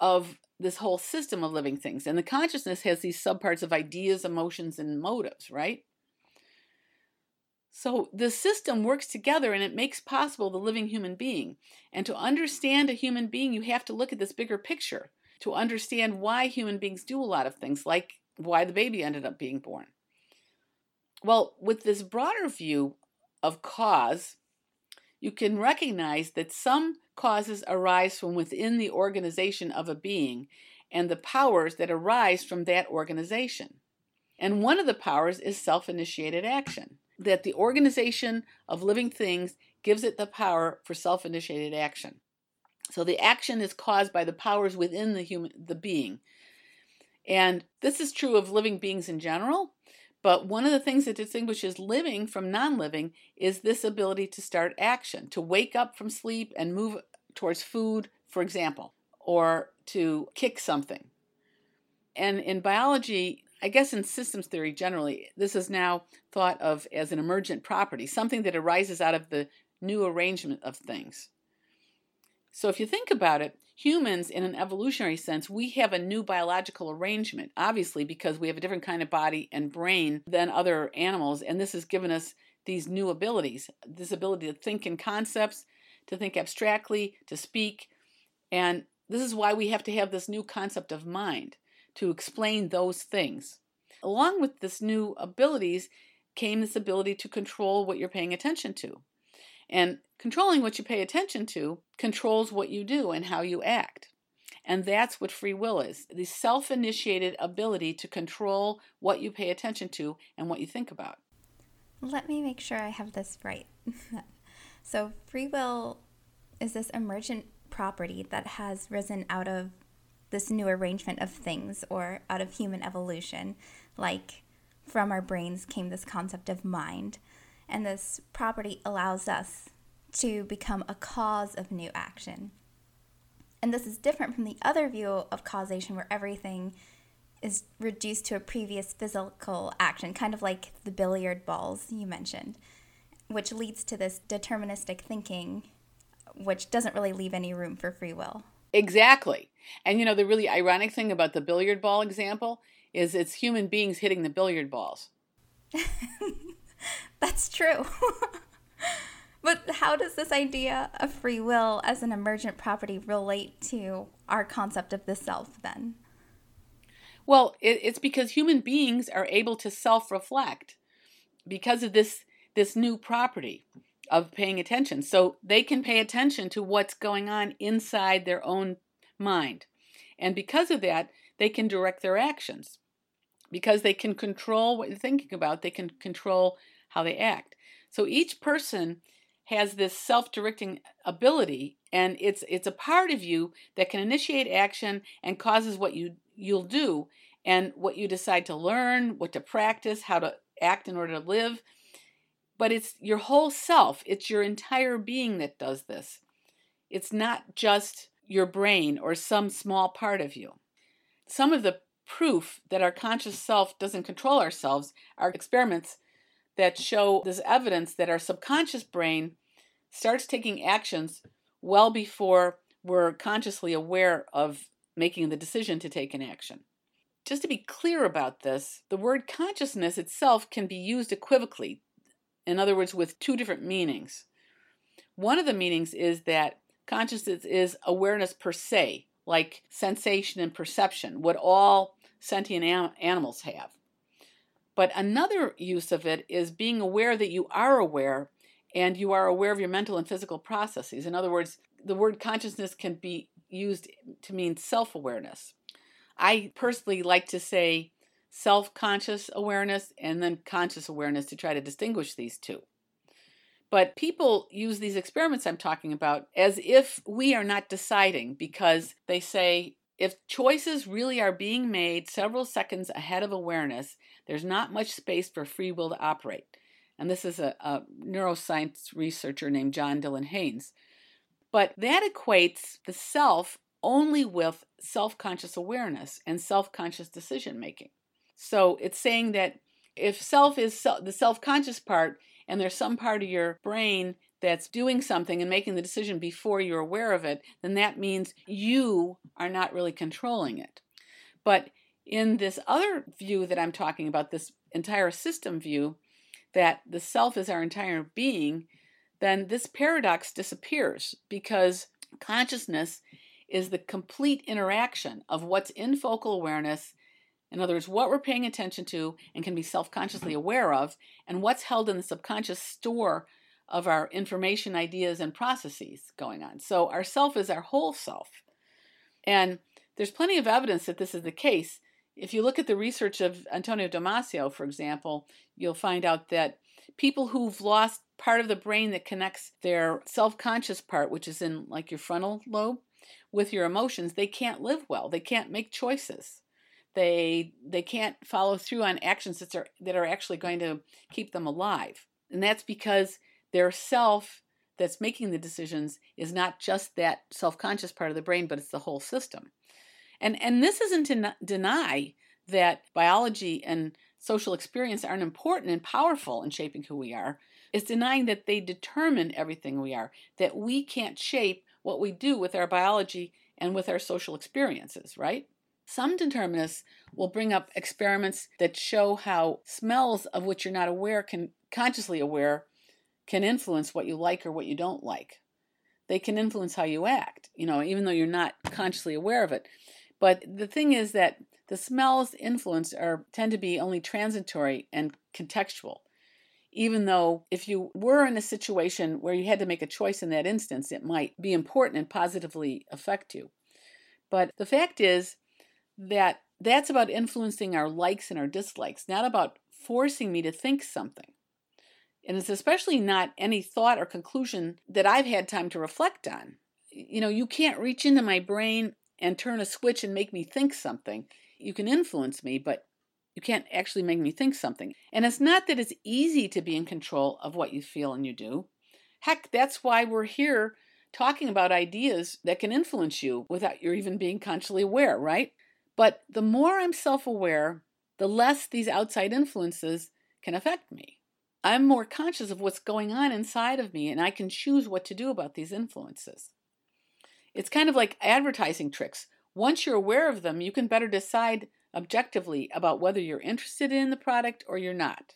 of this whole system of living things. And the consciousness has these subparts of ideas, emotions, and motives, right? So the system works together and it makes possible the living human being. And to understand a human being, you have to look at this bigger picture to understand why human beings do a lot of things, like why the baby ended up being born. Well, with this broader view of cause, you can recognize that some causes arise from within the organization of a being and the powers that arise from that organization. And one of the powers is self-initiated action, that the organization of living things gives it the power for self-initiated action. So the action is caused by the powers within the being. And this is true of living beings in general, but one of the things that distinguishes living from non-living is this ability to start action, to wake up from sleep and move towards food, for example, or to kick something. And in biology, I guess in systems theory generally, this is now thought of as an emergent property, something that arises out of the new arrangement of things. So if you think about it, humans, in an evolutionary sense, we have a new biological arrangement, obviously, because we have a different kind of body and brain than other animals, and this has given us these new abilities, this ability to think in concepts, to think abstractly, to speak, and this is why we have to have this new concept of mind to explain those things. Along with this new abilities came this ability to control what you're paying attention to. And controlling what you pay attention to controls what you do and how you act. And that's what free will is, the self-initiated ability to control what you pay attention to and what you think about. Let me make sure I have this right. So free will is this emergent property that has risen out of this new arrangement of things or out of human evolution. Like from our brains came this concept of mind. And this property allows us to become a cause of new action. And this is different from the other view of causation where everything is reduced to a previous physical action, kind of like the billiard balls you mentioned, which leads to this deterministic thinking, which doesn't really leave any room for free will. Exactly. And you know, the really ironic thing about the billiard ball example is it's human beings hitting the billiard balls. That's true. But how does this idea of free will as an emergent property relate to our concept of the self then? Well, it's because human beings are able to self-reflect because of this new property of paying attention. So they can pay attention to what's going on inside their own mind. And because of that, they can direct their actions. Because they can control what they're thinking about, they can control how they act. So each person has this self-directing ability, and it's a part of you that can initiate action and causes what you'll do, and what you decide to learn, what to practice, how to act in order to live. But it's your whole self, it's your entire being that does this. It's not just your brain or some small part of you. Some of the proof that our conscious self doesn't control ourselves are experiments that show this evidence that our subconscious brain starts taking actions well before we're consciously aware of making the decision to take an action. Just to be clear about this, the word consciousness itself can be used equivocally, in other words, with two different meanings. One of the meanings is that consciousness is awareness per se, like sensation and perception, what all sentient animals have. But another use of it is being aware that you are aware, and you are aware of your mental and physical processes. In other words, the word consciousness can be used to mean self-awareness. I personally like to say self-conscious awareness and then conscious awareness to try to distinguish these two. But people use these experiments I'm talking about as if we are not deciding, because they say, if choices really are being made several seconds ahead of awareness, there's not much space for free will to operate. And this is a neuroscience researcher named John Dylan Haynes. But that equates the self only with self-conscious awareness and self-conscious decision-making. So it's saying that if self is the self-conscious part, and there's some part of your brain that's doing something and making the decision before you're aware of it, then that means you are not really controlling it. But in this other view that I'm talking about, this entire system view, that the self is our entire being, then this paradox disappears, because consciousness is the complete interaction of what's in focal awareness, in other words, what we're paying attention to and can be self-consciously aware of, and what's held in the subconscious store of our information, ideas, and processes going on. So our self is our whole self. And there's plenty of evidence that this is the case. If you look at the research of Antonio Damasio, for example, you'll find out that people who've lost part of the brain that connects their self-conscious part, which is in like your frontal lobe, with your emotions, they can't live well. They can't make choices. They can't follow through on actions that are actually going to keep them alive. And that's because their self that's making the decisions is not just that self-conscious part of the brain, but it's the whole system. And this isn't to deny that biology and social experience aren't important and powerful in shaping who we are. It's denying that they determine everything we are, that we can't shape what we do with our biology and with our social experiences, right? Some determinists will bring up experiments that show how smells of which you're not aware can consciously aware can influence what you like or what you don't like. They can influence how you act, even though you're not consciously aware of it. But the thing is that the smells influenced tend to be only transitory and contextual, even though if you were in a situation where you had to make a choice in that instance, it might be important and positively affect you. But the fact is that that's about influencing our likes and our dislikes, not about forcing me to think something. And it's especially not any thought or conclusion that I've had time to reflect on. You can't reach into my brain and turn a switch and make me think something. You can influence me, but you can't actually make me think something. And it's not that it's easy to be in control of what you feel and you do. Heck, that's why we're here talking about ideas that can influence you without you even being consciously aware, right? But the more I'm self-aware, the less these outside influences can affect me. I'm more conscious of what's going on inside of me, and I can choose what to do about these influences. It's kind of like advertising tricks. Once you're aware of them, you can better decide objectively about whether you're interested in the product or you're not.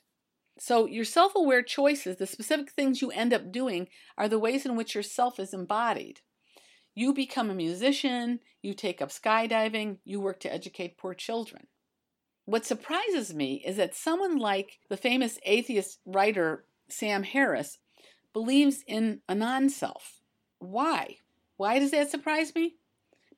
So your self-aware choices, the specific things you end up doing, are the ways in which your self is embodied. You become a musician, you take up skydiving, you work to educate poor children. What surprises me is that someone like the famous atheist writer Sam Harris believes in a non-self. Why? Why does that surprise me?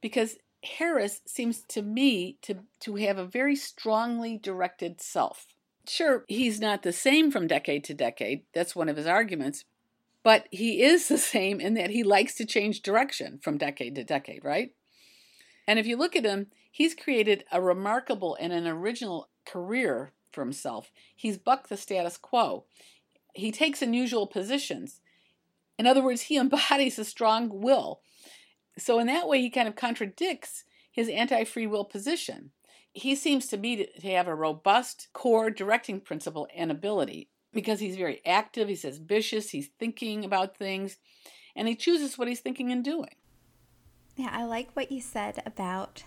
Because Harris seems to me to have a very strongly directed self. Sure, he's not the same from decade to decade. That's one of his arguments. But he is the same in that he likes to change direction from decade to decade, right? And if you look at him, he's created a remarkable and an original career for himself. He's bucked the status quo. He takes unusual positions. In other words, he embodies a strong will. So in that way, he kind of contradicts his anti-free will position. He seems to me to have a robust core directing principle and ability because he's very active, he's ambitious, he's thinking about things, and he chooses what he's thinking and doing. Yeah, I like what you said about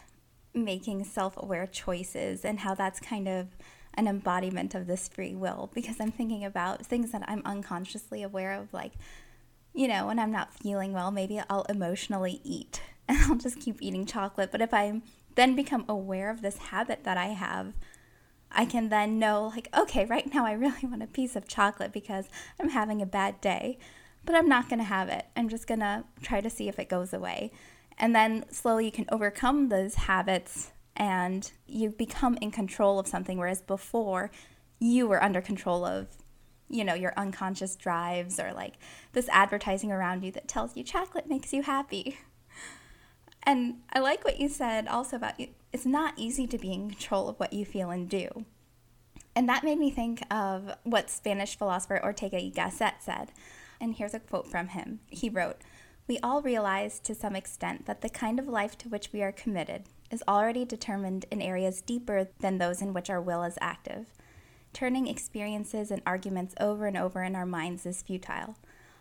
making self-aware choices and how that's kind of an embodiment of this free will, because I'm thinking about things that I'm unconsciously aware of, like, you know, when I'm not feeling well, maybe I'll emotionally eat and I'll just keep eating chocolate. But if I then become aware of this habit that I have, I can then know, like, okay, right now I really want a piece of chocolate because I'm having a bad day, but I'm not going to have it. I'm just going to try to see if it goes away. And then slowly you can overcome those habits and you become in control of something, whereas before you were under control of, you know, your unconscious drives or like this advertising around you that tells you chocolate makes you happy. And I like what you said also about it's not easy to be in control of what you feel and do. And that made me think of what Spanish philosopher Ortega y Gasset said. And here's a quote from him. He wrote, "We all realize to some extent that the kind of life to which we are committed is already determined in areas deeper than those in which our will is active. Turning experiences and arguments over and over in our minds is futile.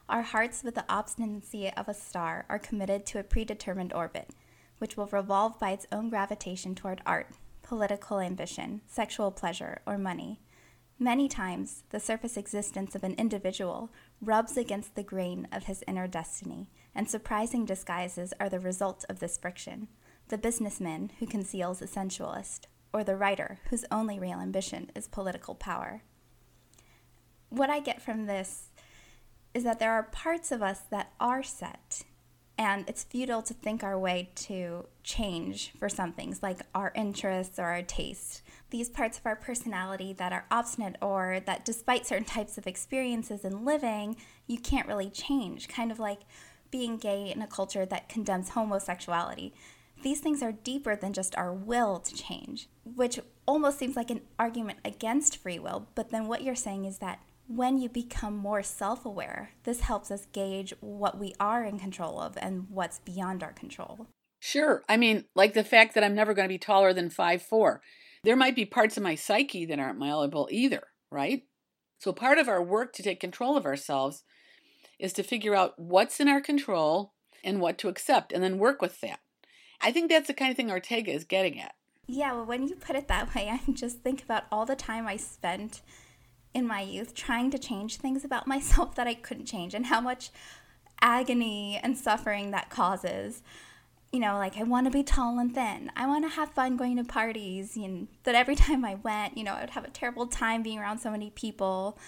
Our hearts, with the obstinacy of a star, are committed to a predetermined orbit, which will revolve by its own gravitation toward art, political ambition, sexual pleasure, or money. Many times, the surface existence of an individual rubs against the grain of his inner destiny, and surprising disguises are the result of this friction. The businessman who conceals a sensualist, or the writer whose only real ambition is political power." What I get from this is that there are parts of us that are set, and it's futile to think our way to change for some things, like our interests or our tastes. These parts of our personality that are obstinate or that despite certain types of experiences and living, you can't really change, kind of like being gay in a culture that condemns homosexuality. These things are deeper than just our will to change, which almost seems like an argument against free will. But then what you're saying is that when you become more self-aware, this helps us gauge what we are in control of and what's beyond our control. Sure. I mean, like the fact that I'm never going to be taller than 5'4". There might be parts of my psyche that aren't malleable either, right? So part of our work to take control of ourselves is to figure out what's in our control and what to accept and then work with that. I think that's the kind of thing Ortega is getting at. Yeah, well, when you put it that way, I just think about all the time I spent in my youth trying to change things about myself that I couldn't change and how much agony and suffering that causes. You know, like, I want to be tall and thin. I want to have fun going to parties. And that every time I went, you know, I would have a terrible time being around so many people.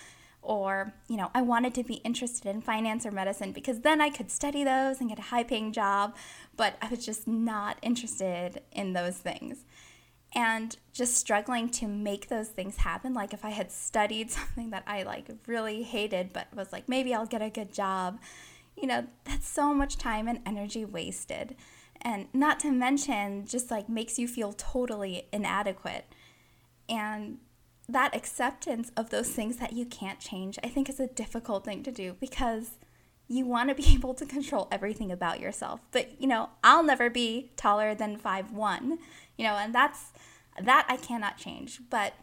Or, you know, I wanted to be interested in finance or medicine because then I could study those and get a high-paying job, but I was just not interested in those things. And just struggling to make those things happen, like if I had studied something that I like really hated but was like, maybe I'll get a good job, you know, that's so much time and energy wasted. And not to mention just like makes you feel totally inadequate. And that acceptance of those things that you can't change, I think, is a difficult thing to do because you want to be able to control everything about yourself. But, you know, I'll never be taller than 5'1", you know, and that I cannot change. But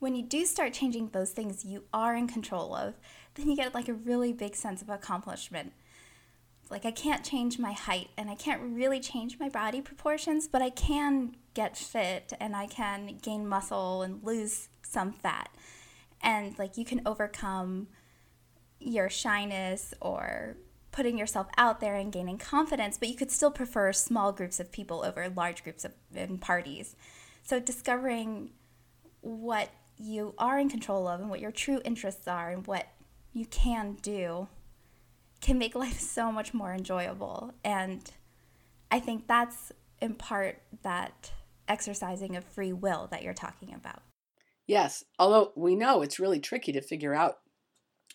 when you do start changing those things you are in control of, then you get like a really big sense of accomplishment. Like, I can't change my height and I can't really change my body proportions, but I can get fit and I can gain muscle and lose some fat. And like you can overcome your shyness or putting yourself out there and gaining confidence, but you could still prefer small groups of people over large groups of and parties. So discovering what you are in control of and what your true interests are and what you can do can make life so much more enjoyable. And I think that's in part that exercising of free will that you're talking about. Yes, although we know it's really tricky to figure out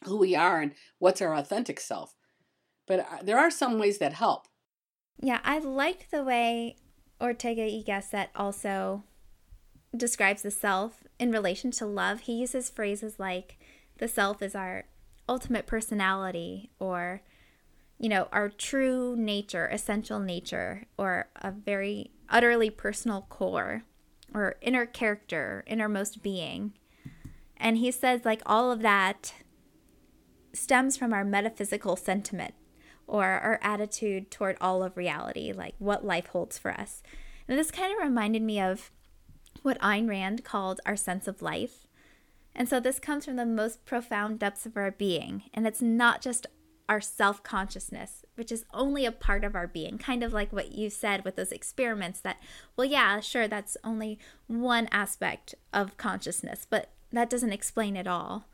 who we are and what's our authentic self. But there are some ways that help. Yeah, I liked the way Ortega y Gasset also describes the self in relation to love. He uses phrases like the self is our ultimate personality, or, you know, our true nature, essential nature, or a very utterly personal core, or inner character, innermost being. And he says like all of that stems from our metaphysical sentiment or our attitude toward all of reality, like what life holds for us. And this kind of reminded me of what Ayn Rand called our sense of life. And so this comes from the most profound depths of our being. And it's not just our self-consciousness, which is only a part of our being, kind of like what you said with those experiments that, well, yeah, sure, that's only one aspect of consciousness, but that doesn't explain it all.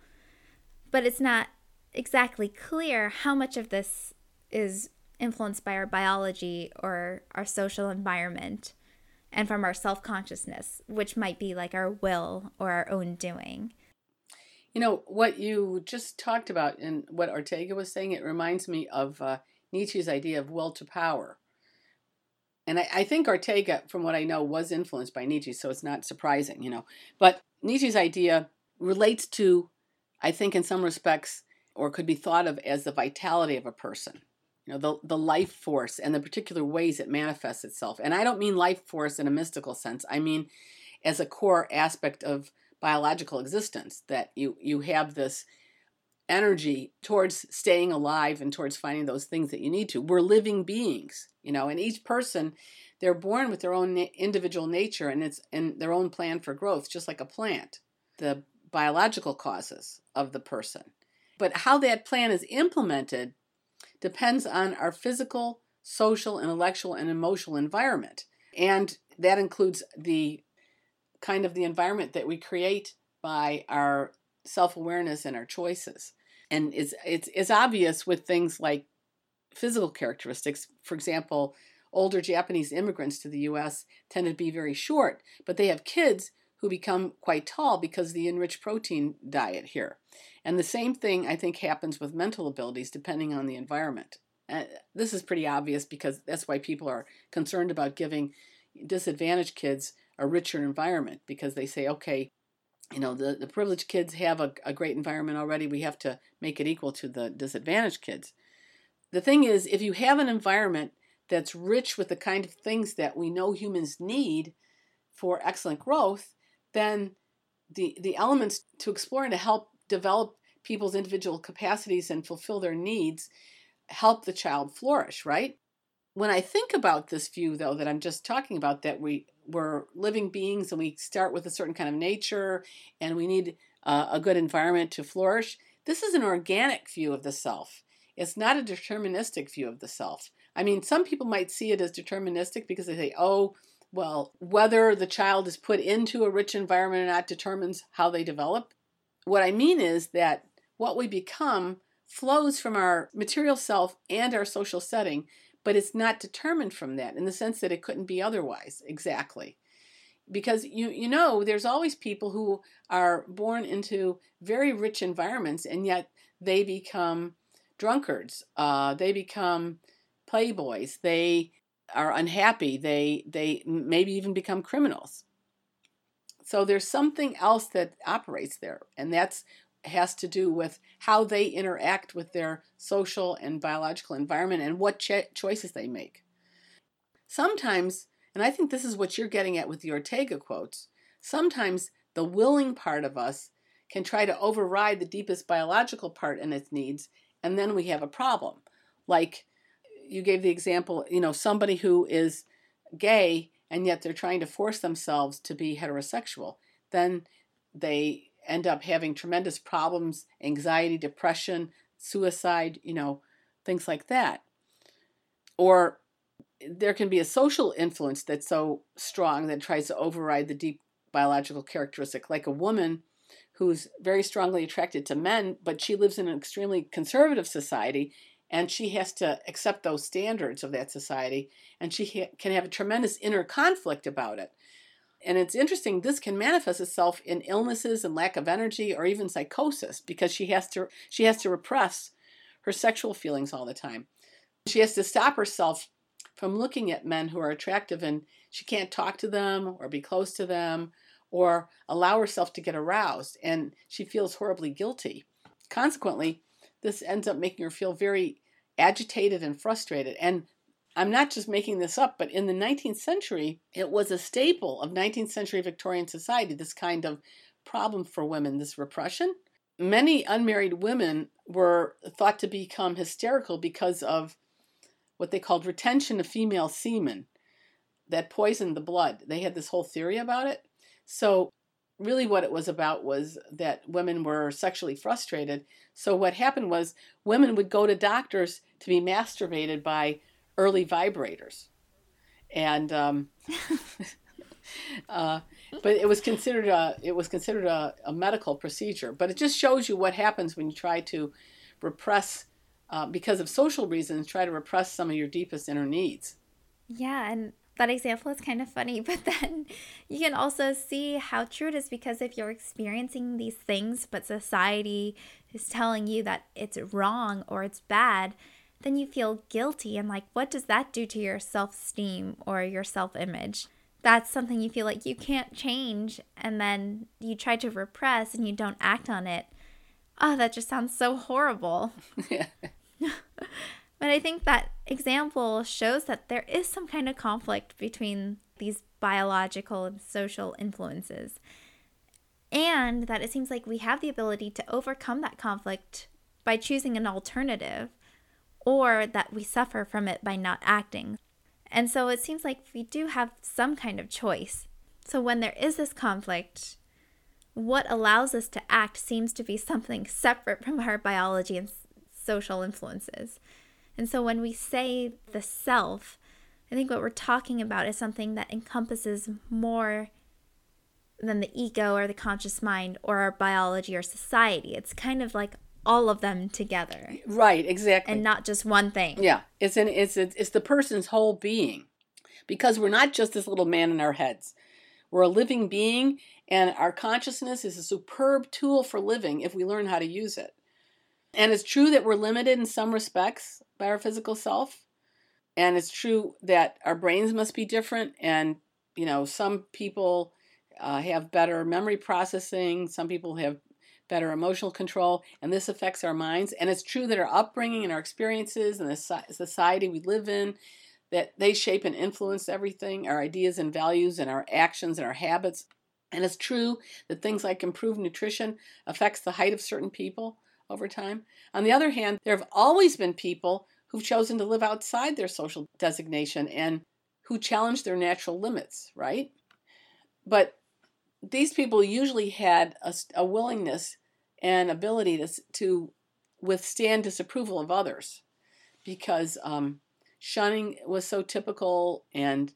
But it's not exactly clear how much of this is influenced by our biology or our social environment and from our self-consciousness, which might be like our will or our own doing. You know, what you just talked about and what Ortega was saying, it reminds me of Nietzsche's idea of will to power. And I think Ortega, from what I know, was influenced by Nietzsche, so it's not surprising, you know. But Nietzsche's idea relates to, I think in some respects, or could be thought of as the vitality of a person, you know, the life force and the particular ways it manifests itself. And I don't mean life force in a mystical sense. I mean as a core aspect of biological existence, that you have this energy towards staying alive and towards finding those things that you need to. We're living beings, you know, and each person, they're born with their own individual nature and it's in their own plan for growth, just like a plant, the biological causes of the person. But how that plan is implemented depends on our physical, social, intellectual, and emotional environment. And that includes the kind of the environment that we create by our self-awareness and our choices. And it's obvious with things like physical characteristics. For example, older Japanese immigrants to the U.S. tend to be very short, but they have kids who become quite tall because of the enriched protein diet here. And the same thing, I think, happens with mental abilities depending on the environment. This is pretty obvious because that's why people are concerned about giving disadvantaged kids a richer environment, because they say, okay, you know, the privileged kids have a great environment already. We have to make it equal to the disadvantaged kids. The thing is, if you have an environment that's rich with the kind of things that we know humans need for excellent growth, then the elements to explore and to help develop people's individual capacities and fulfill their needs help the child flourish, right? When I think about this view, though, that I'm just talking about, that we're living beings and we start with a certain kind of nature and we need a good environment to flourish, this is an organic view of the self. It's not a deterministic view of the self. I mean, some people might see it as deterministic because they say, oh, well, whether the child is put into a rich environment or not determines how they develop. What I mean is that what we become flows from our material self and our social setting, but it's not determined from that in the sense that it couldn't be otherwise, exactly. Because, you know, there's always people who are born into very rich environments and yet they become drunkards, they become playboys, they are unhappy, they maybe even become criminals. So there's something else that operates there, and that has to do with how they interact with their social and biological environment and what choices they make. Sometimes, and I think this is what you're getting at with the Ortega quotes, sometimes the willing part of us can try to override the deepest biological part and its needs, and then we have a problem. Like, you gave the example, you know, somebody who is gay and yet they're trying to force themselves to be heterosexual. Then they end up having tremendous problems, anxiety, depression, suicide, you know, things like that. Or there can be a social influence that's so strong that tries to override the deep biological characteristic, like a woman who's very strongly attracted to men, but she lives in an extremely conservative society, and she has to accept those standards of that society, and she can have a tremendous inner conflict about it. And it's interesting, this can manifest itself in illnesses and lack of energy or even psychosis, because she has to repress her sexual feelings all the time. She has to stop herself from looking at men who are attractive, and she can't talk to them or be close to them or allow herself to get aroused, and she feels horribly guilty. Consequently, this ends up making her feel very agitated and frustrated. And I'm not just making this up, but in the 19th century, it was a staple of 19th century Victorian society, this kind of problem for women, this repression. Many unmarried women were thought to become hysterical because of what they called retention of female semen that poisoned the blood. They had this whole theory about it. So really what it was about was that women were sexually frustrated. So what happened was women would go to doctors to be masturbated by early vibrators. And but it was considered a medical procedure. But it just shows you what happens when you try to repress, because of social reasons, try to repress some of your deepest inner needs. Yeah, and that example is kind of funny, but then you can also see how true it is, because if you're experiencing these things, but society is telling you that it's wrong or it's bad, then you feel guilty. And like, what does that do to your self-esteem or your self-image? That's something you feel like you can't change, and then you try to repress and you don't act on it. Oh, that just sounds so horrible. Yeah. But I think that example shows that there is some kind of conflict between these biological and social influences, and that it seems like we have the ability to overcome that conflict by choosing an alternative, or that we suffer from it by not acting. And so it seems like we do have some kind of choice. So when there is this conflict, what allows us to act seems to be something separate from our biology and social influences. And so when we say the self, I think what we're talking about is something that encompasses more than the ego or the conscious mind or our biology or society. It's kind of like all of them together. Right, exactly. And not just one thing. Yeah, it's the person's whole being, because we're not just this little man in our heads. We're a living being, and our consciousness is a superb tool for living if we learn how to use it. And it's true that we're limited in some respects by our physical self. And it's true that our brains must be different. And, you know, some people have better memory processing. Some people have better emotional control. And this affects our minds. And it's true that our upbringing and our experiences and the society we live in, that they shape and influence everything, our ideas and values and our actions and our habits. And it's true that things like improved nutrition affects the height of certain people over time. On the other hand, there have always been people who've chosen to live outside their social designation and who challenge their natural limits, right? But these people usually had a willingness and ability to withstand disapproval of others, because shunning was so typical, and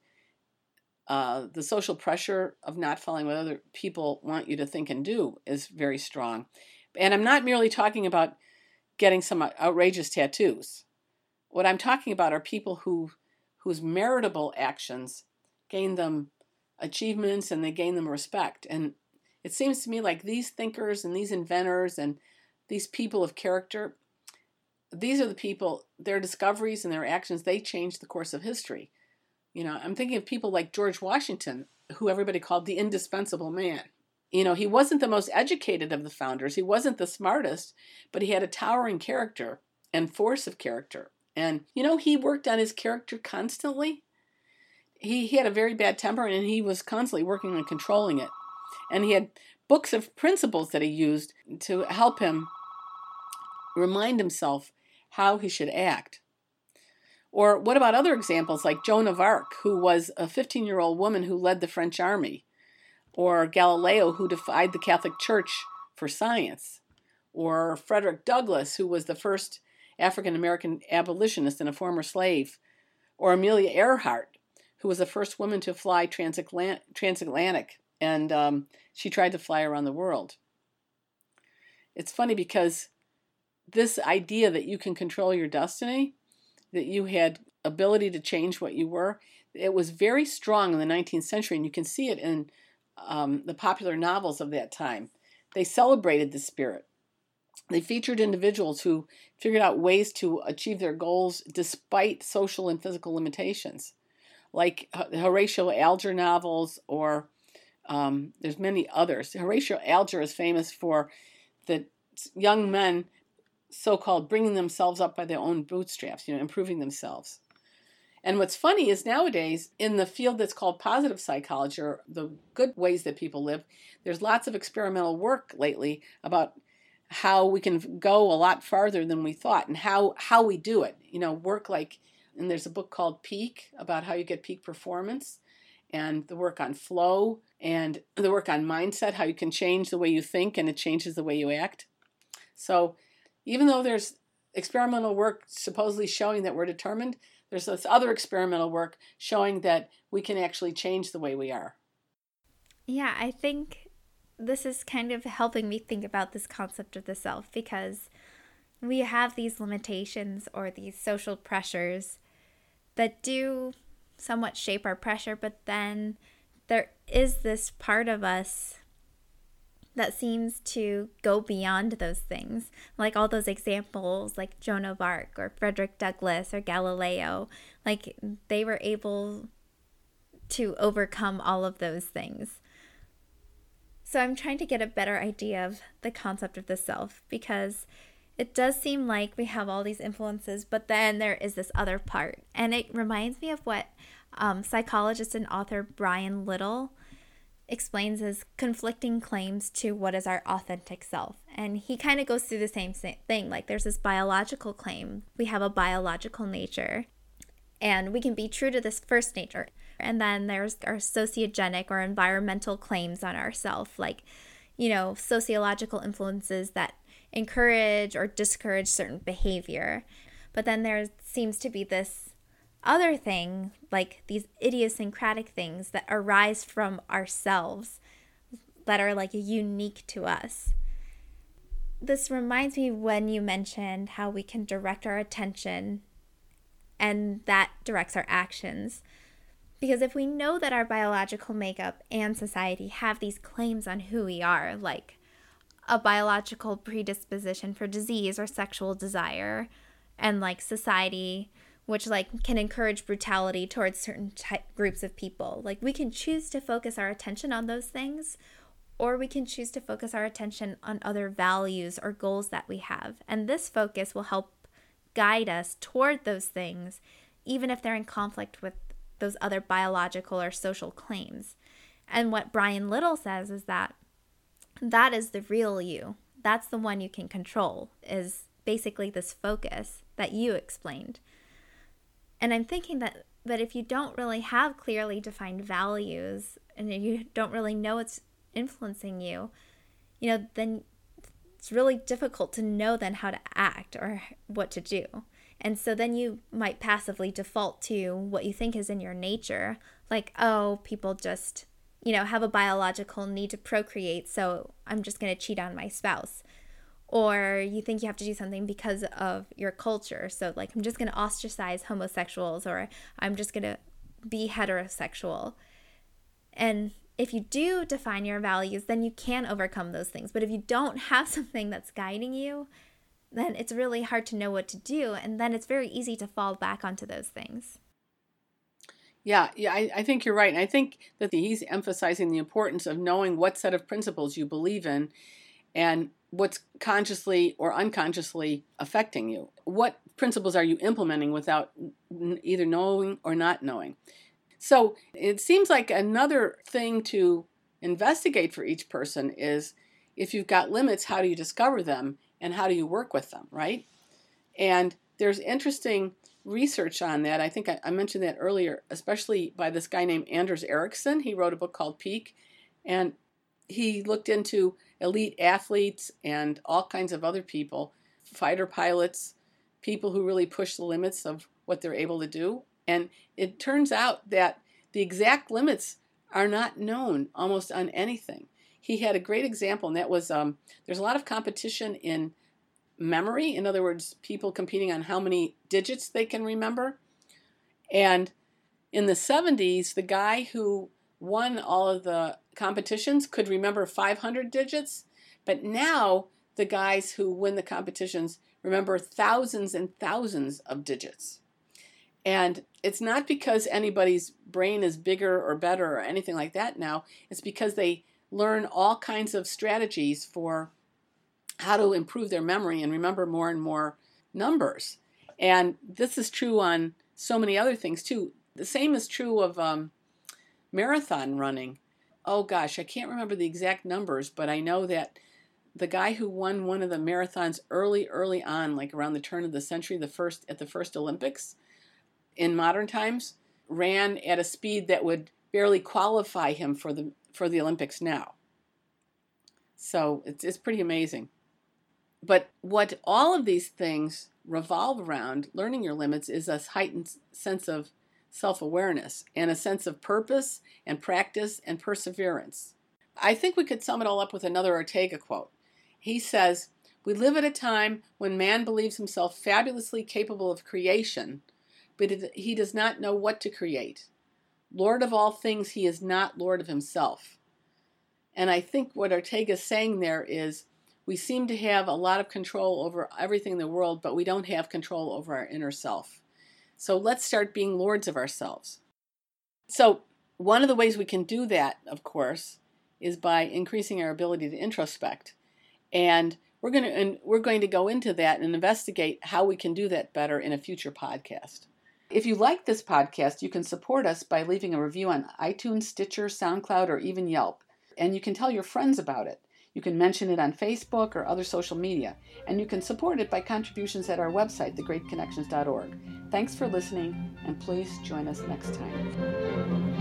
the social pressure of not following what other people want you to think and do is very strong. And I'm not merely talking about getting some outrageous tattoos. What I'm talking about are people whose meritable actions gain them achievements and they gain them respect. And it seems to me like these thinkers and these inventors and these people of character, these are the people, their discoveries and their actions, they changed the course of history. You know, I'm thinking of people like George Washington, who everybody called the indispensable man. You know, he wasn't the most educated of the founders. He wasn't the smartest, but he had a towering character and force of character. And, you know, he worked on his character constantly. He had a very bad temper, and he was constantly working on controlling it. And he had books of principles that he used to help him remind himself how he should act. Or what about other examples like Joan of Arc, who was a 15-year-old woman who led the French army? Or Galileo, who defied the Catholic Church for science, or Frederick Douglass, who was the first African-American abolitionist and a former slave, or Amelia Earhart, who was the first woman to fly transatlantic, and she tried to fly around the world. It's funny because this idea that you can control your destiny, that you had ability to change what you were, it was very strong in the 19th century, and you can see it in the popular novels of that time. They celebrated the spirit. They featured individuals who figured out ways to achieve their goals despite social and physical limitations, like Horatio Alger novels, or there's many others. Horatio Alger is famous for the young men so-called bringing themselves up by their own bootstraps, improving themselves. And what's funny is nowadays, in the field that's called positive psychology, or the good ways that people live, there's lots of experimental work lately about how we can go a lot farther than we thought, and how we do it. Work like, and there's a book called Peak about how you get peak performance, and the work on flow, and the work on mindset, how you can change the way you think, and it changes the way you act. So even though there's experimental work supposedly showing that we're determined, there's this other experimental work showing that we can actually change the way we are. Yeah, I think this is kind of helping me think about this concept of the self, because we have these limitations or these social pressures that do somewhat shape our pressure, but then there is this part of us that seems to go beyond those things, like all those examples like Joan of Arc or Frederick Douglass or Galileo. Like, they were able to overcome all of those things. So I'm trying to get a better idea of the concept of the self, because it does seem like we have all these influences, but then there is this other part. And it reminds me of what psychologist and author Brian Little explains as conflicting claims to what is our authentic self. And he kind of goes through the same thing. Like, there's this biological claim. We have a biological nature, and we can be true to this first nature. And then there's our sociogenic or environmental claims on ourself, like, sociological influences that encourage or discourage certain behavior. But then there seems to be this other thing, like these idiosyncratic things that arise from ourselves that are like unique to us. This reminds me when you mentioned how we can direct our attention and that directs our actions. Because if we know that our biological makeup and society have these claims on who we are, like a biological predisposition for disease or sexual desire, and like society, which like can encourage brutality towards certain groups of people. Like, we can choose to focus our attention on those things, or we can choose to focus our attention on other values or goals that we have. And this focus will help guide us toward those things, even if they're in conflict with those other biological or social claims. And what Brian Little says is that that is the real you. That's the one you can control, is basically this focus that you explained. And I'm thinking that if you don't really have clearly defined values and you don't really know it's influencing you, then it's really difficult to know then how to act or what to do. And so then you might passively default to what you think is in your nature, like, oh, people just, have a biological need to procreate, so I'm just going to cheat on my spouse. Or you think you have to do something because of your culture. So like, I'm just going to ostracize homosexuals, or I'm just going to be heterosexual. And if you do define your values, then you can overcome those things. But if you don't have something that's guiding you, then it's really hard to know what to do. And then it's very easy to fall back onto those things. Yeah, I think you're right. And I think that he's emphasizing the importance of knowing what set of principles you believe in and what's consciously or unconsciously affecting you. What principles are you implementing without either knowing or not knowing? So it seems like another thing to investigate for each person is, if you've got limits, how do you discover them and how do you work with them, right? And there's interesting research on that. I think I mentioned that earlier, especially by this guy named Anders Ericsson. He wrote a book called Peak, and he looked into elite athletes and all kinds of other people, fighter pilots, people who really push the limits of what they're able to do. And it turns out that the exact limits are not known almost on anything. He had a great example, and that was there's a lot of competition in memory. In other words, people competing on how many digits they can remember. And in the 70s, the guy who won all of the competitions could remember 500 digits, but now the guys who win the competitions remember thousands and thousands of digits. And it's not because anybody's brain is bigger or better or anything like that now. It's because they learn all kinds of strategies for how to improve their memory and remember more and more numbers. And this is true on so many other things, too. The same is true of marathon running. Oh, gosh, I can't remember the exact numbers, but I know that the guy who won one of the marathons early on, like around the turn of the century, at the first Olympics, in modern times, ran at a speed that would barely qualify him for the Olympics now. So it's pretty amazing. But what all of these things revolve around, learning your limits, is a heightened sense of self-awareness and a sense of purpose and practice and perseverance. I think we could sum it all up with another Ortega quote. He says, "We live at a time when man believes himself fabulously capable of creation, but he does not know what to create. Lord of all things, he is not Lord of himself." And I think what Ortega is saying there is, we seem to have a lot of control over everything in the world, but we don't have control over our inner self. So let's start being lords of ourselves. So one of the ways we can do that, of course, is by increasing our ability to introspect. And we're going to go into that and investigate how we can do that better in a future podcast. If you like this podcast, you can support us by leaving a review on iTunes, Stitcher, SoundCloud, or even Yelp. And you can tell your friends about it. You can mention it on Facebook or other social media. And you can support it by contributions at our website, thegreatconnections.org. Thanks for listening, and please join us next time.